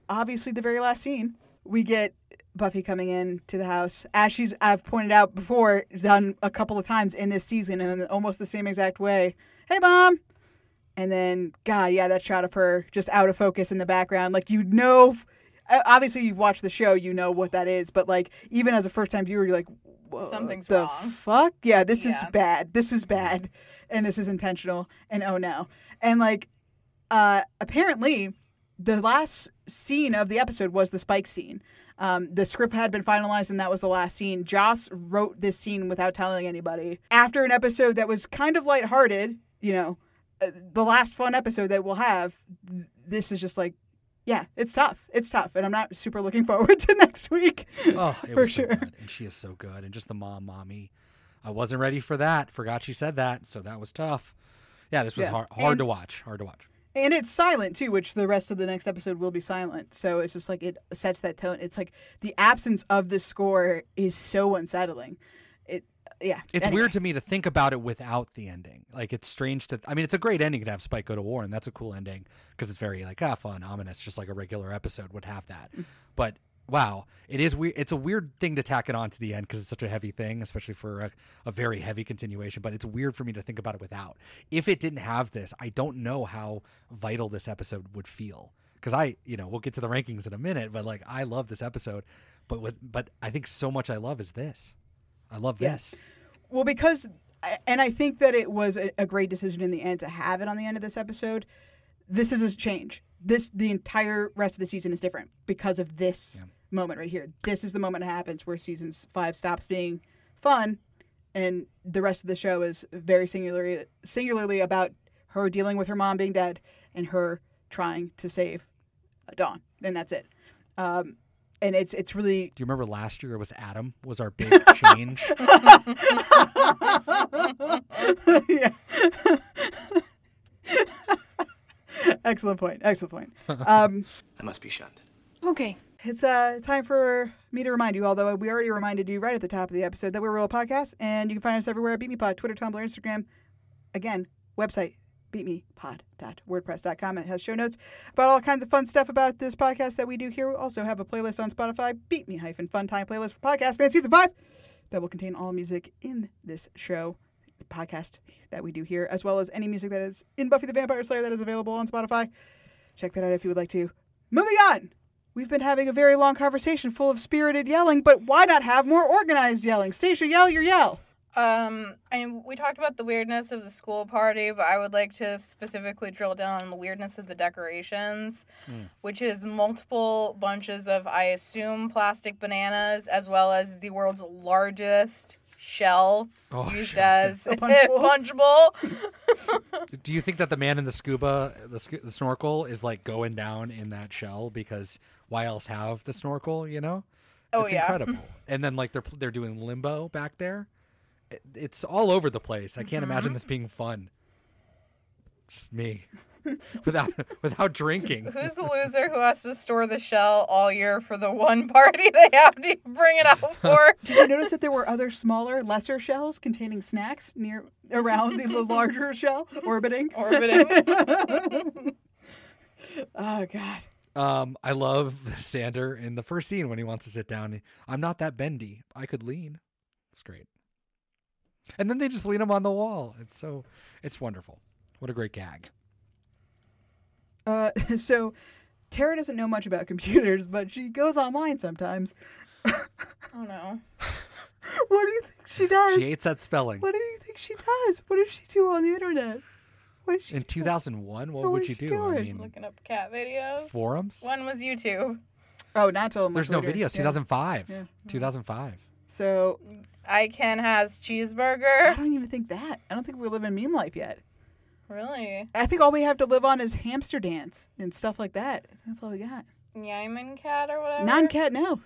Obviously, the very last scene, we get Buffy coming in to the house. As she's, I've pointed out before, done a couple of times in this season in almost the same exact way. Hey, Mom. And then, God, yeah, that shot of her just out of focus in the background. Like, you know, obviously you've watched the show, you know what that is. But, like, even as a first time viewer, you're like, whoa, something's the wrong. Fuck? Yeah, this yeah. is bad. This is bad. And this is intentional. And oh, no. And, like, uh, apparently... the last scene of the episode was the Spike scene. Um, the script had been finalized, and that was the last scene. Joss wrote this scene without telling anybody. After an episode that was kind of lighthearted, you know, uh, the last fun episode that we'll have, this is just like, yeah, it's tough. It's tough, and I'm not super looking forward to next week. Oh, it for was sure. So good, and she is so good, and just the mom, mommy. I wasn't ready for that. Forgot she said that, so that was tough. Yeah, this was yeah. hard, hard and- to watch. Hard to watch. And it's silent, too, which the rest of the next episode will be silent. So it's just like it sets that tone. It's like the absence of the score is so unsettling. It, yeah. It's anyway. weird to me to think about it without the ending. Like, it's strange to – I mean, it's a great ending to have Spike go to Warren. That's a cool ending because it's very, like, ah, fun, ominous, just like a regular episode would have that. But – wow, it is weird. It's a weird thing to tack it on to the end because it's such a heavy thing, especially for a, a very heavy continuation. But it's weird for me to think about it without. If it didn't have this, I don't know how vital this episode would feel. Because I, you know, we'll get to the rankings in a minute, but like I love this episode. But with, but I think so much I love is this. I love this. Yes. Well, because, and I think that it was a, a great decision in the end to have it on the end of this episode. This is a change. This the entire rest of the season is different because of this. Yeah. Moment right here. This is the moment that happens where season five stops being fun, and the rest of the show is very singularly singularly about her dealing with her mom being dead and her trying to save Dawn, and that's it. Um, and it's it's really. Do you remember last year? It was Adam was our big change. Yeah. Excellent point. Excellent point. Um, I must be shunned. Okay. It's uh, time for me to remind you, although we already reminded you right at the top of the episode, that we're a real podcast, and you can find us everywhere at Beat Me Pod, Twitter, Tumblr, Instagram. Again, website, beat me pod dot wordpress dot com. It has show notes about all kinds of fun stuff about this podcast that we do here. We also have a playlist on Spotify, Beat Me Hyphen Funtime Playlist for Podcast Fans Season five, that will contain all music in this show, the podcast that we do here, as well as any music that is in Buffy the Vampire Slayer that is available on Spotify. Check that out if you would like to. Moving on! We've been having a very long conversation full of spirited yelling, but why not have more organized yelling? Stacia, yell your yell. Um, and we talked about the weirdness of the school party, but I would like to specifically drill down on the weirdness of the decorations, mm. which is multiple bunches of, I assume, plastic bananas, as well as the world's largest shell oh, used shit. as a punch bowl. punch bowl. Do you think that the man in the scuba, the, sc- the snorkel, is like going down in that shell because? Why else have the snorkel, you know? Oh, it's yeah. incredible. And then, like, they're they're doing limbo back there. It, it's all over the place. I can't mm-hmm. imagine this being fun. Just me. without without drinking. Who's the loser who has to store the shell all year for the one party they have to bring it out for? Did you notice that there were other smaller, lesser shells containing snacks near around the, the larger shell? Orbiting. Orbiting. Oh, God. Um, I love Xander in the first scene when he wants to sit down. I'm not that bendy. I could lean. It's great. And then they just lean him on the wall. It's so, it's wonderful. What a great gag. Uh, so Tara doesn't know much about computers, but she goes online sometimes. Oh no. What do you think she does? She hates that spelling. What do you think she does? What does she do on the internet? In two thousand one, what, what would you do? Doing? I mean, looking up cat videos, forums. One was YouTube. Oh, not till there's later. No videos. Yeah. two thousand five. Yeah. two thousand five. So, I can has cheeseburger. I don't even think that. I don't think we live in meme life yet. Really? I think all we have to live on is hamster dance and stuff like that. That's all we got. Yeoman cat or whatever. Non-cat now.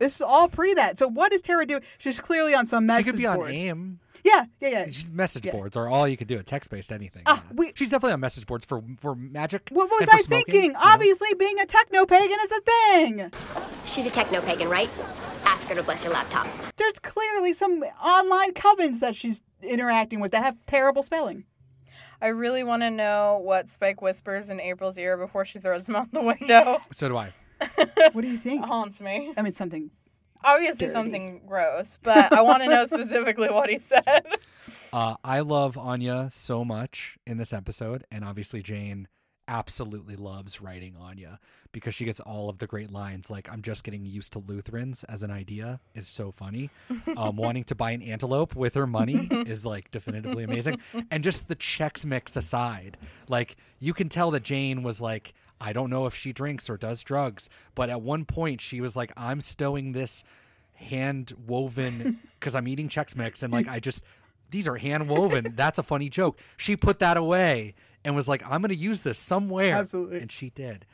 This is all pre that. So what is Tara doing? She's clearly on some message board. She could be on board. A I M. Yeah, yeah, yeah. She's message yeah. boards are all you could do. A text-based anything. Uh, yeah. we, She's definitely on message boards for, for magic. What was I smoking, thinking? You know? Obviously, being a techno-pagan is a thing. She's a techno-pagan, right? Ask her to bless your laptop. There's clearly some online covens that she's interacting with that have terrible spelling. I really want to know what Spike whispers in April's ear before she throws him out the window. So do I. What do you think? It haunts me. I mean, something obviously dirty. Something gross, but I want to know specifically what he said. Uh, I love Anya so much in this episode, and obviously Jane absolutely loves writing Anya because she gets all of the great lines. Like, I'm just getting used to Lutherans as an idea is so funny. Um, wanting to buy an antelope with her money is like definitively amazing. And just the Chex Mix aside, like you can tell that Jane was like, I don't know if she drinks or does drugs, but at one point she was like, I'm stowing this hand woven because I'm eating Chex Mix and like I just these are hand woven. That's a funny joke. She put that away and was like, I'm going to use this somewhere. Absolutely. And she did.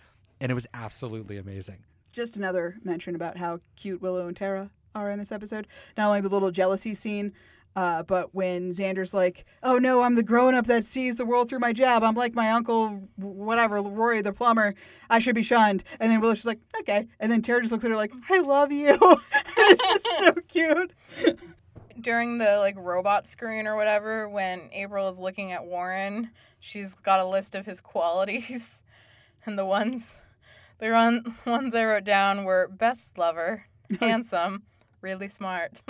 And it was absolutely amazing. Just another mention about how cute Willow and Tara are in this episode. Not only the little jealousy scene, uh, but when Xander's like, oh no, I'm the grown-up that sees the world through my job. I'm like my uncle, whatever, Rory the plumber. I should be shunned. And then Willow's just like, okay. And then Tara just looks at her like, I love you. It's just so cute. During the like robot screen or whatever, when April is looking at Warren, she's got a list of his qualities. And the ones, the run, ones I wrote down were best lover, handsome, really smart.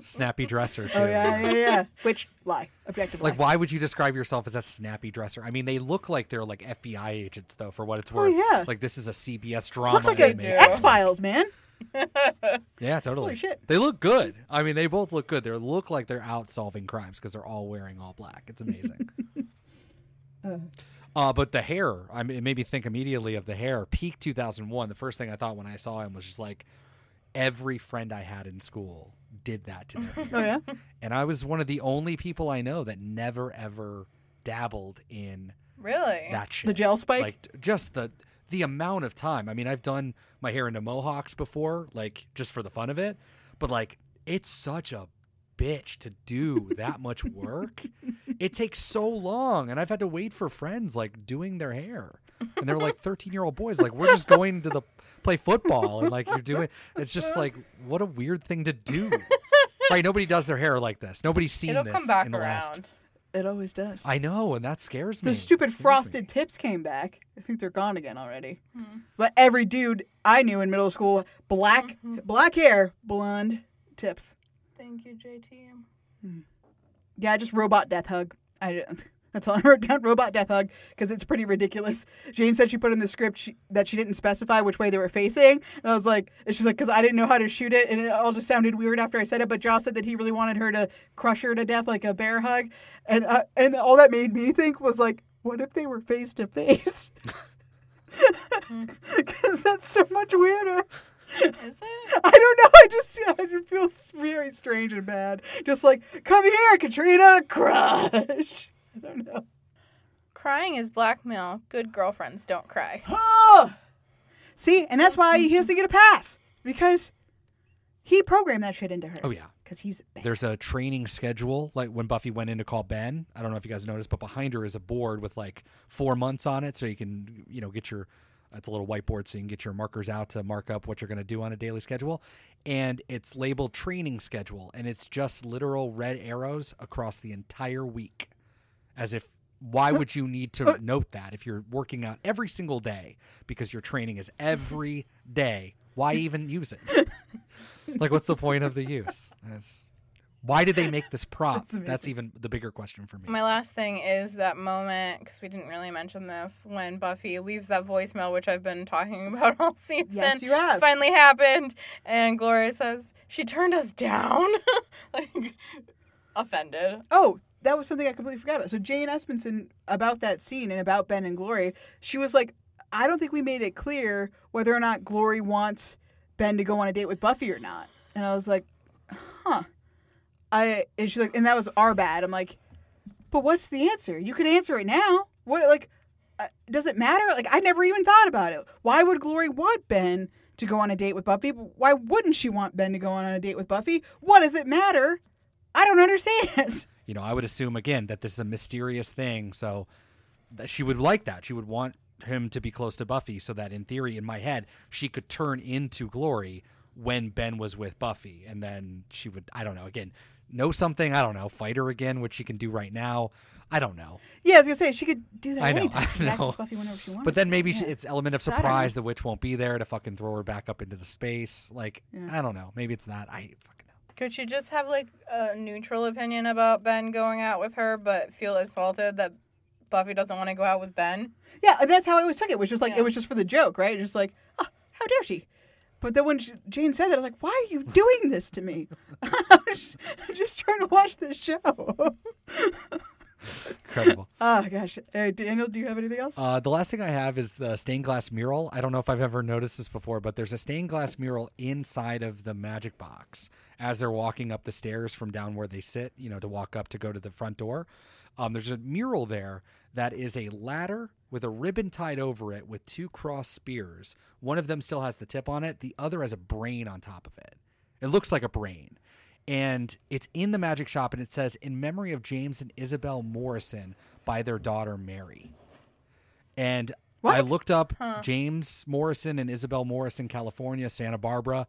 Snappy dresser, too. Oh, yeah, yeah, yeah. Which, lie. Objectively. Like, why would you describe yourself as a snappy dresser? I mean, they look like they're, like, F B I agents, though, for what it's worth. Oh, yeah. Like, this is a C B S drama. Looks like an X-Files, man. Yeah, totally. Holy shit. They look good. I mean, they both look good. They look like they're out solving crimes because they're all wearing all black. It's amazing. uh. Uh, but the hair, I mean, it made me think immediately of the hair. Peak two thousand one, the first thing I thought when I saw him was just like, every friend I had in school did that to them. Oh, yeah? And I was one of the only people I know that never, ever dabbled in really that shit. The gel spike? Like, just the the amount of time. I mean, I've done my hair into mohawks before, like, just for the fun of it. But, like, it's such a bitch to do that much work. It takes so long, and I've had to wait for friends like doing their hair, and they're like thirteen year old boys like, we're just going to the play football, and like you're doing it's just like, what a weird thing to do. Right? Nobody does their hair like this. Nobody's seen It'll this come back in the around. last it always does. I know, and that scares me. The stupid frosted me. tips came back. I think they're gone again already. Mm-hmm. But every dude I knew in middle school, black mm-hmm. black hair, blonde tips. Thank you, J T M. Yeah, just robot death hug. I, that's all I wrote down, robot death hug, because it's pretty ridiculous. Jane said she put in the script she, that she didn't specify which way they were facing. And I was like, and she's like, because I didn't know how to shoot it. And it all just sounded weird after I said it. But Joss said that he really wanted her to crush her to death like a bear hug. And, uh, and all that made me think was like, what if they were face to face? Because that's so much weirder. Is it? I don't know. I just, I just feel very strange and bad. Just like, come here, Katrina, crush. I don't know. Crying is blackmail. Good girlfriends don't cry. Oh! See, and that's why he doesn't get a pass. Because he programmed that shit into her. Oh, yeah. Because he's bad. There's a training schedule. Like when Buffy went in to call Ben, I don't know if you guys noticed, but behind her is a board with like four months on it. So you can, you know, get your... It's a little whiteboard so you can get your markers out to mark up what you're going to do on a daily schedule. And it's labeled training schedule. And it's just literal red arrows across the entire week. As if, why would you need to note that if you're working out every single day? Because your training is every day. Why even use it? Like, what's the point of the use? That's, why did they make this prop? That's, That's even the bigger question for me. My last thing is that moment, because we didn't really mention this, when Buffy leaves that voicemail, which I've been talking about all season. Yes, you have. Finally happened. And Gloria says, she turned us down. Like, offended. Oh, that was something I completely forgot about. So Jane Espenson, about that scene and about Ben and Glory, she was like, I don't think we made it clear whether or not Glory wants Ben to go on a date with Buffy or not. And I was like, huh. I, and she's like, and that was our bad. I'm like, but what's the answer? You could answer it now. What, like, uh, does it matter? Like, I never even thought about it. Why would Glory want Ben to go on a date with Buffy? Why wouldn't she want Ben to go on a date with Buffy? What does it matter? I don't understand. You know, I would assume, again, that this is a mysterious thing. So that she would like that. She would want him to be close to Buffy so that, in theory, in my head, she could turn into Glory when Ben was with Buffy. And then she would, I don't know, again... know something, I don't know, fight her again, which she can do right now. I don't know. Yeah, I was going to say, she could do that I know, anytime. I know. Buffy whenever she wants. But then maybe yeah. she, it's element of surprise, the witch won't be there to fucking throw her back up into the space. Like, yeah. I don't know. Maybe it's not. I fucking know. Could she just have, like, a neutral opinion about Ben going out with her, but feel assaulted that Buffy doesn't want to go out with Ben? Yeah, and that's how I always took it. It was just, like, yeah. It was just for the joke, right? Just like, oh, how dare she? But then when Jane said that, I was like, why are you doing this to me? I'm just trying to watch this show. Incredible. Oh, gosh. Uh, Daniel, do you have anything else? Uh, the last thing I have is the stained glass mural. I don't know if I've ever noticed this before, but there's a stained glass mural inside of the Magic Box as they're walking up the stairs from down where they sit, you know, to walk up to go to the front door. Um, there's a mural there that is a ladder with a ribbon tied over it with two crossed spears. One of them still has the tip on it. The other has a brain on top of it. It looks like a brain. And it's in the magic shop, and it says, in memory of James and Isabel Morrison by their daughter, Mary. And what? I looked up huh. James Morrison and Isabel Morrison, California, Santa Barbara.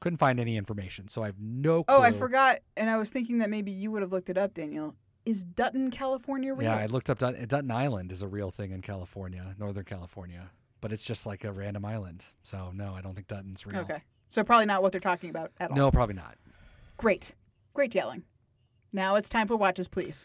Couldn't find any information, so I have no clue. Oh, I forgot, and I was thinking that maybe you would have looked it up, Daniel. Is Dutton, California real? Yeah, I looked up Dutton. Dutton Island is a real thing in California, Northern California. But it's just like a random island. So, no, I don't think Dutton's real. Okay. So probably not what they're talking about at all. No, probably not. Great. Great yelling. Now it's time for watches, please.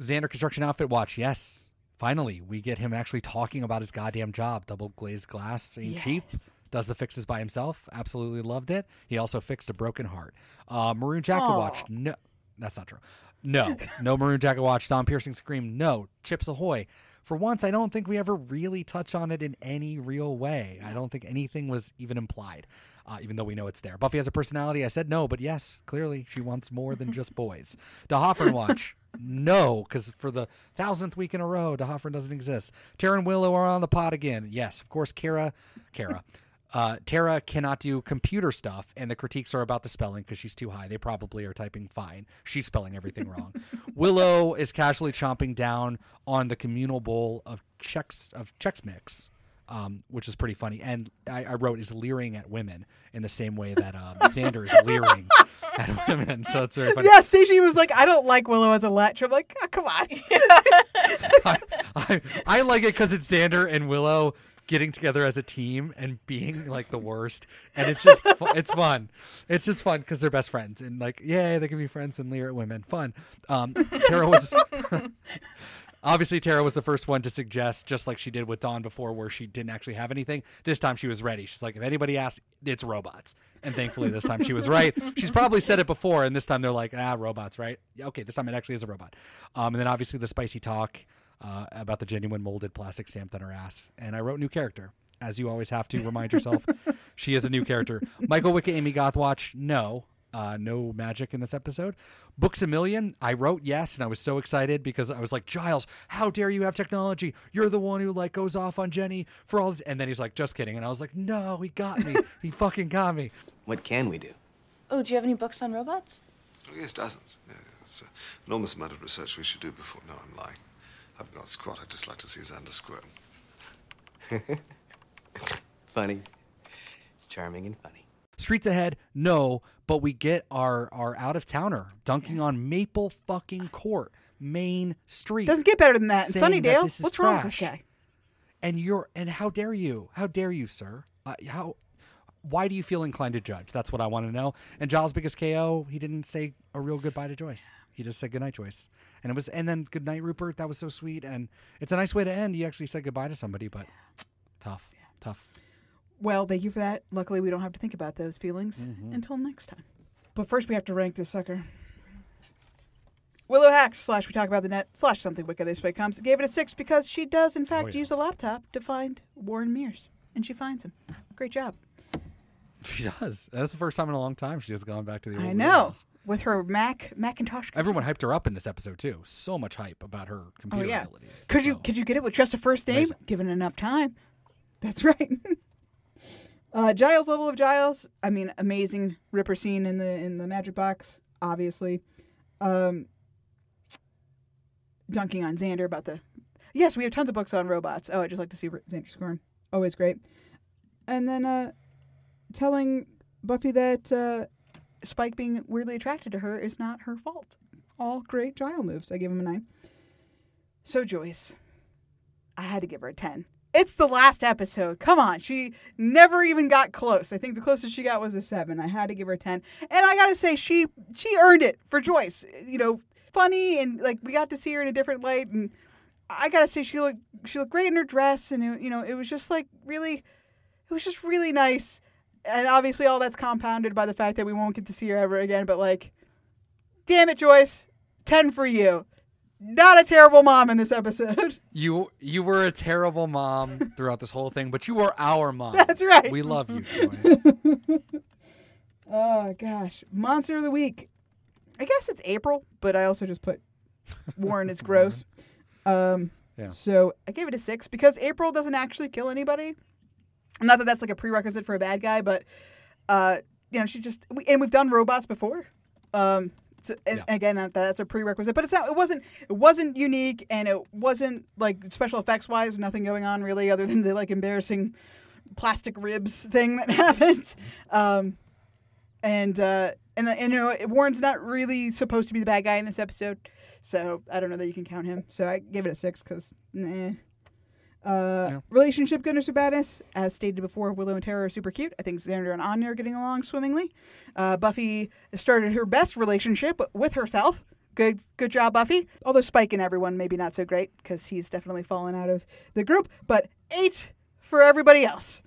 Xander construction outfit watch. Yes. Finally, we get him actually talking about his goddamn job. Double glazed glass. Ain't yes. cheap. Does the fixes by himself. Absolutely loved it. He also fixed a broken heart. Uh, Maroon Jacket Aww. Watch. No. That's not true. No. No Maroon Jacket watch. Tom Piercing Scream. No. Chips Ahoy. For once, I don't think we ever really touch on it in any real way. I don't think anything was even implied, uh, even though we know it's there. Buffy has a personality. I said no, but yes, clearly she wants more than just boys. Da Hoffern Watch. No, because for the thousandth week in a row, Da Hoffern doesn't exist. Tara and Willow are on the pod again. Yes, of course, Kara. Kara. Uh, Tara cannot do computer stuff, and the critiques are about the spelling because she's too high. They probably are typing fine. She's spelling everything wrong. Willow is casually chomping down on the communal bowl of Chex, of Chex Mix, um, which is pretty funny. And I, I wrote, is leering at women in the same way that um, Xander is leering at women. So it's very funny. Yeah, Stacey was like, I don't like Willow as a latch. I'm like, oh, come on. I, I, I like it because it's Xander and Willow getting together as a team and being like the worst, and it's just fu- it's fun it's just fun because they're best friends, and like, yay, they can be friends and leer at women. Fun. um Tara was obviously Tara was the first one to suggest, just like she did with Dawn before, where she didn't actually have anything. This time she was ready. She's like, if anybody asks, it's robots. And thankfully this time she was right. She's probably said it before, and this time they're like, ah, robots, right? Okay, this time it actually is a robot. Um and then obviously the spicy talk Uh, about the genuine molded plastic stamped on her ass. And I wrote new character, as you always have to remind yourself. She is a new character. Michael Wicca, Amy Gothwatch, no. Uh, no magic in this episode. Books a Million, I wrote yes, and I was so excited because I was like, Giles, how dare you have technology? You're the one who like goes off on Jenny for all this. And then he's like, just kidding. And I was like, no, he got me. He fucking got me. What can we do? Oh, do you have any books on robots? Oh, yes, dozens. Yeah, it's an enormous amount of research we should do before. No, I'm lying. I've got squat. I'd just like to see Xander squirm. Funny. Charming and funny. Streets Ahead, no, but we get our, our out-of-towner dunking on Maple fucking Court, Main Street. Doesn't get better than that. Sunnydale, what's trash. Wrong with this guy? And you're and how dare you? How dare you, sir? Uh, how? Why do you feel inclined to judge? That's what I want to know. And Giles' biggest K O, he didn't say a real goodbye to Joyce. He just said goodnight, Joyce. And it was, and then goodnight, Rupert. That was so sweet. And it's a nice way to end. You actually said goodbye to somebody, but yeah. tough, yeah. tough. Well, thank you for that. Luckily, we don't have to think about those feelings mm-hmm. until next time. But first, we have to rank this sucker. Willow Hacks slash we talk about the net slash something Wicca they spike comes gave it a six because she does, in fact, oh, yeah. use a laptop to find Warren Mears, and she finds him. Great job. She does. That's the first time in a long time she has gone back to the old I know. House. With her Mac Macintosh. Computer. Everyone hyped her up in this episode, too. So much hype about her computer oh, yeah. abilities. Could so. you could you get it with just a first name? Amazing. Given enough time. That's right. uh, Giles level of Giles. I mean, amazing Ripper scene in the in the Magic Box, obviously. Um, dunking on Xander about the... Yes, we have tons of books on robots. Oh, I just like to see Xander squirm. Always great. And then uh, telling Buffy that... Uh, Spike being weirdly attracted to her is not her fault. All great Giles moves. I give him a nine. So Joyce, I had to give her a ten. It's the last episode. Come on. She never even got close. I think the closest she got was a seven. I had to give her a ten. And I got to say, she she earned it for Joyce. You know, funny, and like we got to see her in a different light. And I got to say, she looked, she looked great in her dress. And, it, you know, it was just like really, it was just really nice. And obviously all that's compounded by the fact that we won't get to see her ever again. But like, damn it, Joyce, ten for you. not a terrible mom in this episode. You you were a terrible mom throughout this whole thing, but you were our mom. That's right. We love you, Joyce. Oh, gosh. Monster of the Week. I guess it's April, but I also just put Warren is gross. Um, yeah. So I gave it a six because April doesn't actually kill anybody. Not that that's like a prerequisite for a bad guy, but, uh, you know, she just... We, and we've done robots before. Um, so, and yeah. Again, that, that's a prerequisite. But it's not, it wasn't it wasn't unique, and it wasn't, like, special effects-wise, nothing going on really other than the, like, embarrassing plastic ribs thing that happens. Um, and, uh, and, the, and, you know, Warren's not really supposed to be the bad guy in this episode, so I don't know that you can count him. So I gave it a six because, nah. Uh, yeah. Relationship goodness or badness. As stated before, Willow and Tara are super cute. I think Xander and Anya are getting along swimmingly. Uh, Buffy started her best relationship with herself. Good good job, Buffy. Although Spike and everyone maybe not so great because he's definitely fallen out of the group. But eight for everybody else.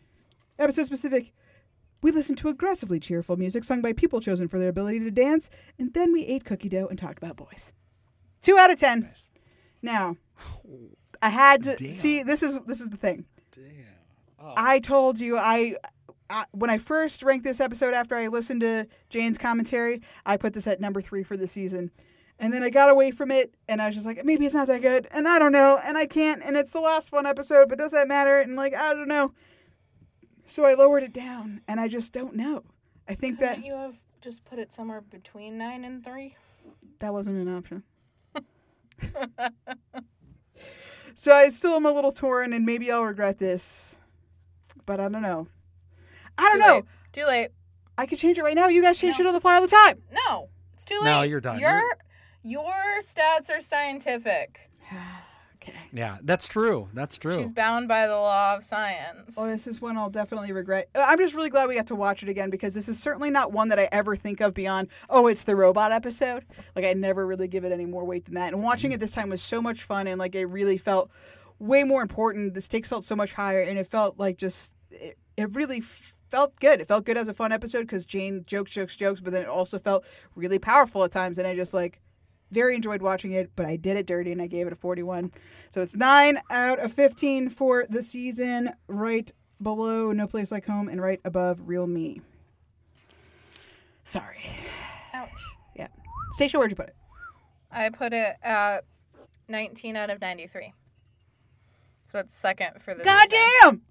Episode specific. We listened to aggressively cheerful music sung by people chosen for their ability to dance. And then we ate cookie dough and talked about boys. Two out of ten. Nice. Now... I had to Damn. see. This is this is the thing. Damn. Oh. I told you I, I when I first ranked this episode after I listened to Jane's commentary, I put this at number three for the season, and then I got away from it, and I was just like, maybe it's not that good, and I don't know, and I can't, and it's the last one episode, but does that matter? And like I don't know. So I lowered it down, and I just don't know. I think Couldn't that you have just put it somewhere between nine and three. That wasn't an option. So I still am a little torn, and maybe I'll regret this, but I don't know. I don't too know. Late. Too late. I could change it right now. You guys change no. it on the fly all the time. No, it's too late. No, you're done. Your you're... your stats are scientific. Okay. Yeah, that's true. That's true. She's bound by the law of science. Well, this is one I'll definitely regret. I'm just really glad we got to watch it again because this is certainly not one that I ever think of beyond, oh, it's the robot episode. Like, I never really give it any more weight than that. And watching it this time was so much fun and, like, it really felt way more important. The stakes felt so much higher and it felt like just, it, it really f- felt good. It felt good as a fun episode because Jane jokes, jokes, jokes, but then it also felt really powerful at times. And I just, like... Very enjoyed watching it, but I did it dirty and I gave it a forty-one. So it's nine out of fifteen for the season, right below No Place Like Home and right above Real Me. Sorry. Ouch. Yeah. Stacia, where'd you put it? I put it at nineteen out of ninety-three. So it's second for the God season. Damn!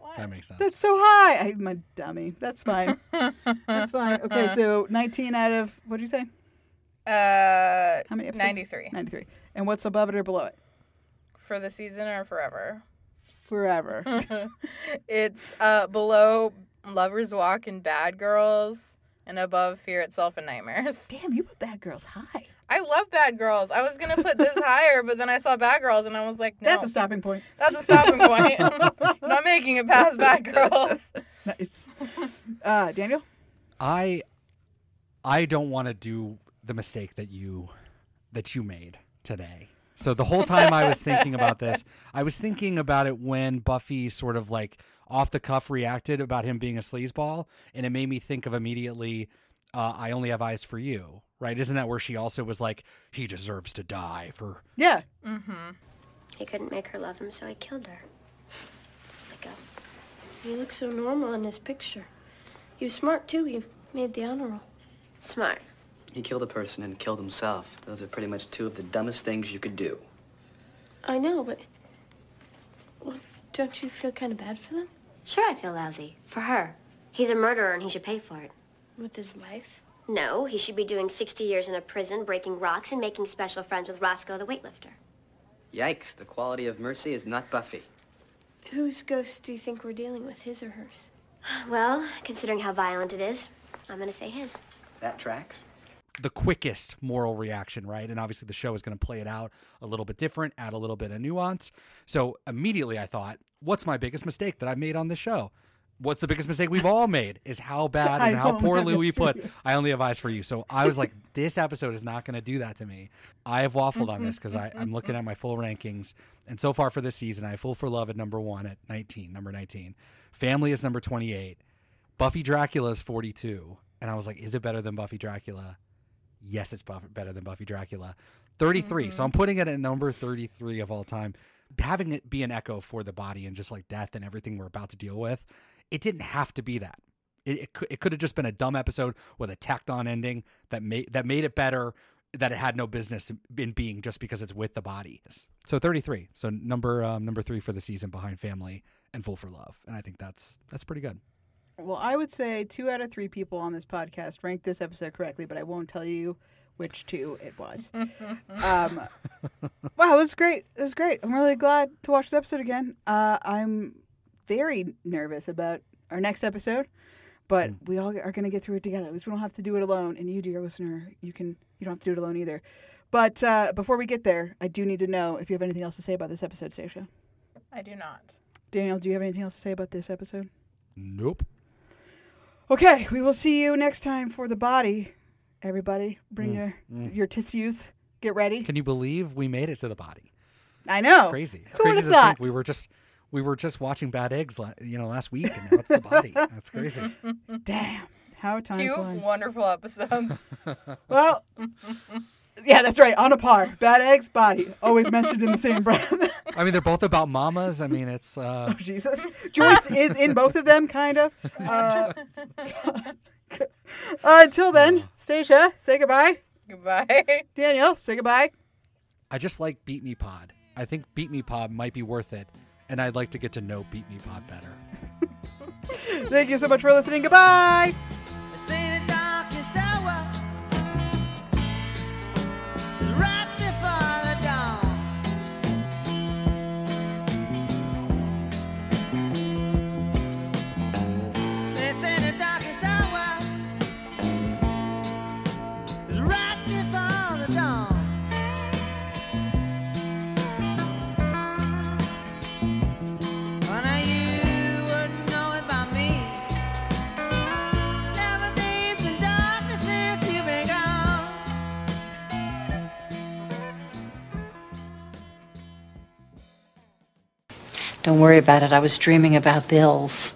What? That makes sense. That's so high. I'm a dummy. That's fine. That's fine. Okay, so nineteen out of, what'd you say? Uh, How many episodes? ninety-three. ninety-three. And what's above it or below it? For the season or forever? Forever. It's uh below Lover's Walk and Bad Girls and above Fear Itself and Nightmares. Damn, you put Bad Girls high. I love Bad Girls. I was going to put this higher, but then I saw Bad Girls and I was like, no. That's a stopping point. That's a stopping point. I'm not making it past Bad Girls. Nice. Uh, Daniel? I, I don't want to do... the mistake that you that you made today. So the whole time I was thinking about this, I was thinking about it when Buffy sort of like off the cuff reacted about him being a sleazeball, and it made me think of immediately, uh, I Only Have Eyes for You, right? Isn't that where she also was like, he deserves to die for... Yeah. Mm-hmm. He couldn't make her love him, so he killed her. Sicko. You look so normal in this picture. You're smart, too. You made the honor roll. Smart. He killed a person and killed himself. Those are pretty much two of the dumbest things you could do. I know, but... Well, don't you feel kind of bad for them? Sure I feel lousy. For her. He's a murderer and he should pay for it. With his life? No, he should be doing sixty years in a prison, breaking rocks, and making special friends with Roscoe the weightlifter. Yikes, the quality of mercy is not Buffy. Whose ghost do you think we're dealing with, his or hers? Well, considering how violent it is, I'm gonna say his. That tracks. The quickest moral reaction, right? And obviously the show is going to play it out a little bit different, add a little bit of nuance. So immediately I thought, what's my biggest mistake that I've made on this show? What's the biggest mistake we've all made is how bad and how poorly we put I Only Have Eyes for You. So I was like, this episode is not going to do that to me. I have waffled on this because I'm looking at my full rankings. And so far for this season, I have Fool for Love at number one at nineteen, number nineteen. Family is number twenty-eight. Buffy Dracula is forty-two. And I was like, is it better than Buffy Dracula? Yes, it's better than Buffy Dracula. thirty-three. Mm-hmm. So I'm putting it at number thirty-three of all time. Having it be an echo for The Body and just like death and everything we're about to deal with, it didn't have to be that. It it could, it could have just been a dumb episode with a tacked on ending that made that made it better, that it had no business in being just because it's with The Body. So thirty-three. So number um, number three for the season behind Family and Fool for Love. And I think that's that's pretty good. Well, I would say two out of three people on this podcast ranked this episode correctly, but I won't tell you which two it was. um, wow, it was great. It was great. I'm really glad to watch this episode again. Uh, I'm very nervous about our next episode, but mm. we all are going to get through it together. At least we don't have to do it alone. And you, dear listener, you can you don't have to do it alone either. But uh, before we get there, I do need to know if you have anything else to say about this episode, Stacia. I do not. Daniel, do you have anything else to say about this episode? Nope. Okay, we will see you next time for The Body. Everybody, bring mm, your mm. your tissues. Get ready. Can you believe we made it to The Body? I know. It's crazy. It's crazy to think we were just we were just watching Bad Eggs, you know, last week, and now it's The Body. That's crazy. Damn, how time Two flies. Wonderful episodes. Well, yeah, that's right. On a par, Bad Eggs, Body, always mentioned in the same breath. I mean, they're both about mamas. I mean, it's uh... oh Jesus. Joyce is in both of them, kind of. Uh, Uh, until then, Stacia, say goodbye. Goodbye. Danielle, say goodbye. I just like Beat Me Pod. I think Beat Me Pod might be worth it, and I'd like to get to know Beat Me Pod better. Thank you so much for listening. Goodbye. Don't worry about it. I was dreaming about bills.